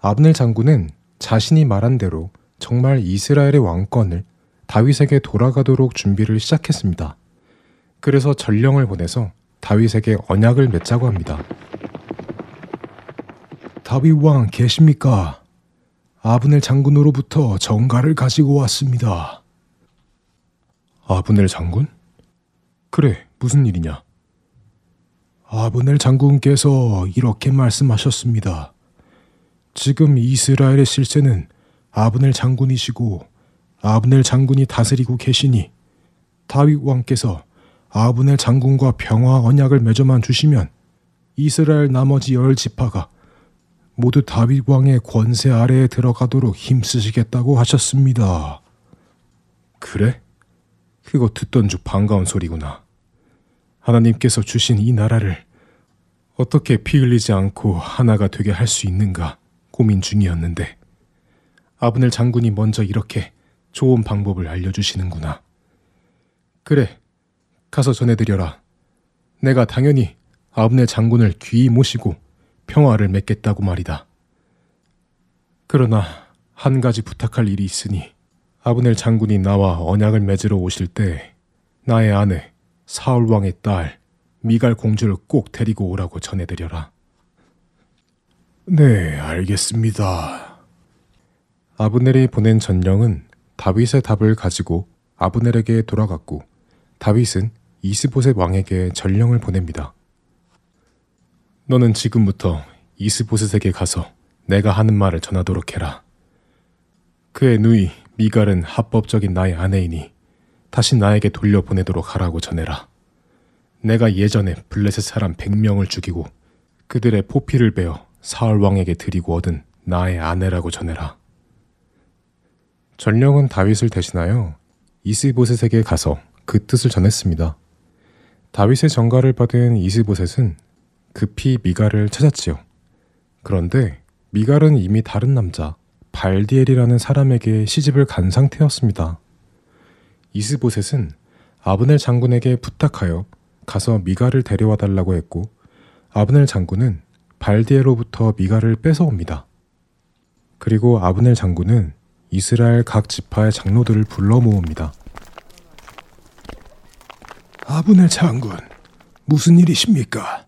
아브넬 장군은 자신이 말한 대로 정말 이스라엘의 왕권을 다윗에게 돌아가도록 준비를 시작했습니다. 그래서 전령을 보내서 다윗에게 언약을 맺자고 합니다. 다윗 왕 계십니까? 아브넬 장군으로부터 정가를 가지고 왔습니다. 아브넬 장군? 그래, 무슨 일이냐? 아브넬 장군께서 이렇게 말씀하셨습니다. 지금 이스라엘의 실세는 아브넬 장군이시고 아브넬 장군이 다스리고 계시니 다윗 왕께서 아브넬 장군과 평화 언약을 맺어만 주시면 이스라엘 나머지 10지파가 모두 다윗 왕의 권세 아래에 들어가도록 힘쓰시겠다고 하셨습니다. 그래? 그거 듣던 중 반가운 소리구나. 하나님께서 주신 이 나라를 어떻게 피 흘리지 않고 하나가 되게 할 수 있는가 고민 중이었는데 아브넬 장군이 먼저 이렇게 좋은 방법을 알려주시는구나. 그래, 가서 전해드려라. 내가 당연히 아브넬 장군을 귀히 모시고 평화를 맺겠다고 말이다. 그러나 한 가지 부탁할 일이 있으니 아브넬 장군이 나와 언약을 맺으러 오실 때 나의 아내 사울 왕의 딸 미갈 공주를 꼭 데리고 오라고 전해드려라. 네, 알겠습니다. 아브넬이 보낸 전령은 다윗의 답을 가지고 아브넬에게 돌아갔고, 다윗은 이스보셋 왕에게 전령을 보냅니다. 너는 지금부터 이스보셋에게 가서 내가 하는 말을 전하도록 해라. 그의 누이 미갈은 합법적인 나의 아내이니 다시 나에게 돌려보내도록 하라고 전해라. 내가 예전에 블레셋 사람 100명을 죽이고 그들의 포피를 베어 사울 왕에게 드리고 얻은 나의 아내라고 전해라. 전령은 다윗을 대신하여 이스보셋에게 가서 그 뜻을 전했습니다. 다윗의 전가를 받은 이스보셋은 급히 미갈을 찾았지요. 그런데 미갈은 이미 다른 남자 발디엘이라는 사람에게 시집을 간 상태였습니다. 이스보셋은 아브넬 장군에게 부탁하여 가서 미갈을 데려와 달라고 했고, 아브넬 장군은 발디엘로부터 미갈을 뺏어옵니다. 그리고 아브넬 장군은 이스라엘 각 지파의 장로들을 불러 모읍니다. 아브넬 장군, 무슨 일이십니까?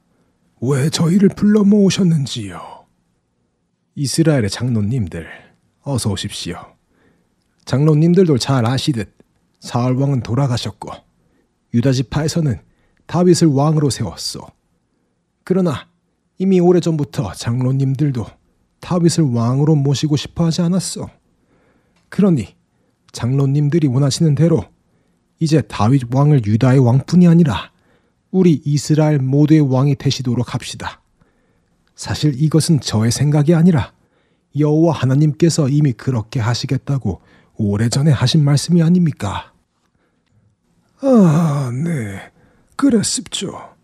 왜 저희를 불러 모으셨는지요? 이스라엘의 장로님들, 어서 오십시오. 장로님들도 잘 아시듯 사울 왕은 돌아가셨고 유다 지파에서는 다윗을 왕으로 세웠소. 그러나 이미 오래전부터 장로님들도 다윗을 왕으로 모시고 싶어하지 않았소. 그러니 장로님들이 원하시는 대로 이제 다윗 왕을 유다의 왕뿐이 아니라 우리 이스라엘 모두의 왕이 되시도록 합시다. 사실 이것은 저의 생각이 아니라 여호와 하나님께서 이미 그렇게 하시겠다고 오래전에 하신 말씀이 아닙니까? 아, 네. 그랬습죠.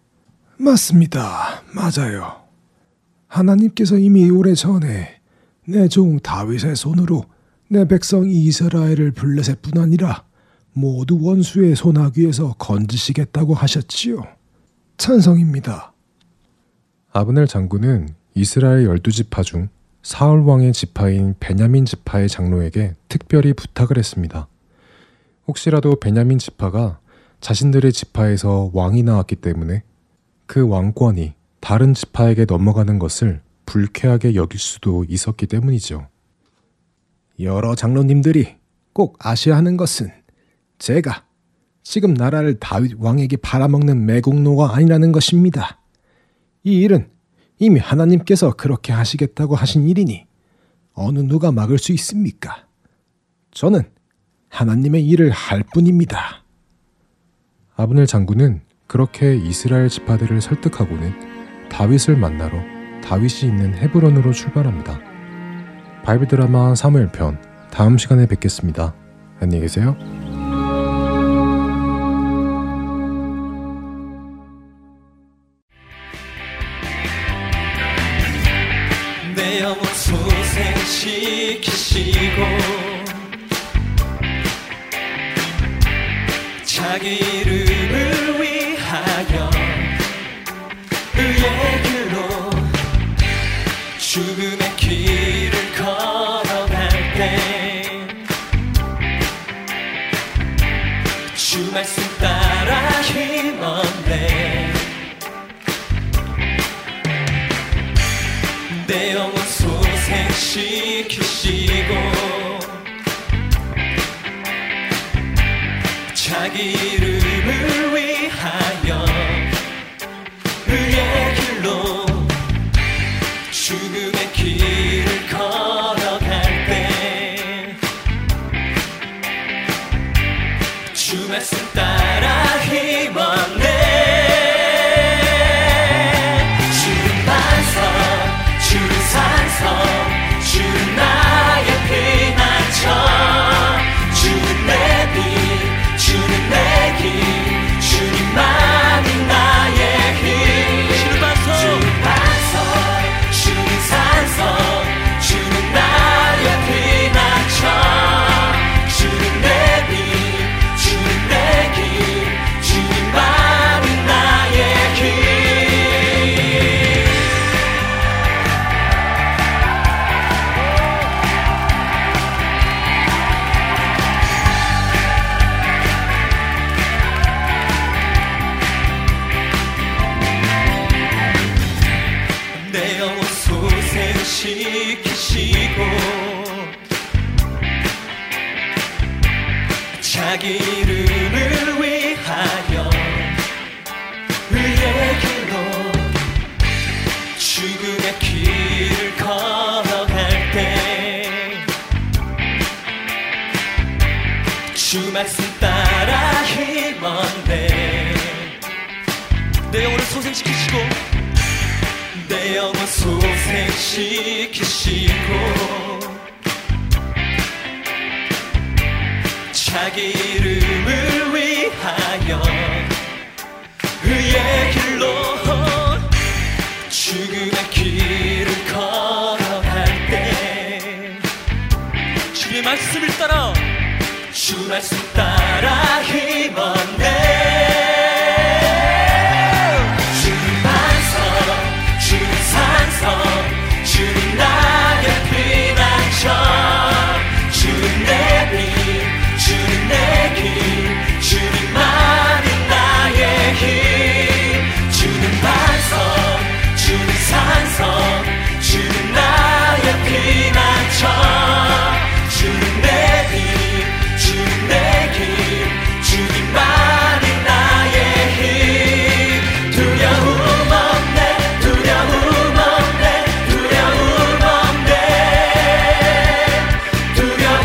맞습니다. 맞아요. 하나님께서 이미 오래전에 내 종 다윗의 손으로 내 백성 이스라엘을 블레셋뿐 아니라 모두 원수의 손아귀에서 건지시겠다고 하셨지요. 찬성입니다. 아브넬 장군은 이스라엘 12지파 중 사울 왕의 지파인 베냐민 지파의 장로에게 특별히 부탁을 했습니다. 혹시라도 베냐민 지파가 자신들의 지파에서 왕이 나왔기 때문에 그 왕권이 다른 지파에게 넘어가는 것을 불쾌하게 여길 수도 있었기 때문이죠. 여러 장로님들이 꼭 아셔야 하는 것은 제가 지금 나라를 다윗 왕에게 팔아먹는 매국노가 아니라는 것입니다. 이 일은 이미 하나님께서 그렇게 하시겠다고 하신 일이니 어느 누가 막을 수 있습니까? 저는 하나님의 일을 할 뿐입니다. 아브넬 장군은 그렇게 이스라엘 지파들을 설득하고는 다윗을 만나러 다윗이 있는 헤브론으로 출발합니다. 바이블 드라마 사무엘 편, 다음 시간에 뵙겠습니다. 안녕히 계세요. 내 영혼 소생시키시고 자기 이름을 위하여 의의 길로 죽음의 길을 걸어갈 때 주 말씀 따라 힘없네 내 영혼 소생시키시고 자기 이름을 위하여 의의 길로 죽음의 길을 걸어갈 때 주 말씀 따라 힘없네 주는 반석 주는 산성 주는 나의 피난처 주는 내 빛 주는 내 길 주님만이 나의 힘 주는 반석 자기 이름을 위하여 의의 길로 죽음의 길을 걸어갈 때 주 말씀 따라 힘언대 내 영혼을 소생시키시고 내 영혼 소생시키시고 자기 이름을 위하여 의의 길로 죽음의 길을 걸어갈 때 주의 말씀을 따라 주 말씀 따라 힘언네 주님 반성 주님 산성 주님 나의 피난처 주님 내빛 주님 내 길 주님만이 나의 힘 주님 반성 주님 산성 주님 나의 피난처 주님 내 길 주님 내 길 주님만이 나의 힘 두려움 없네 두려움 없네 두려움 없네 두려움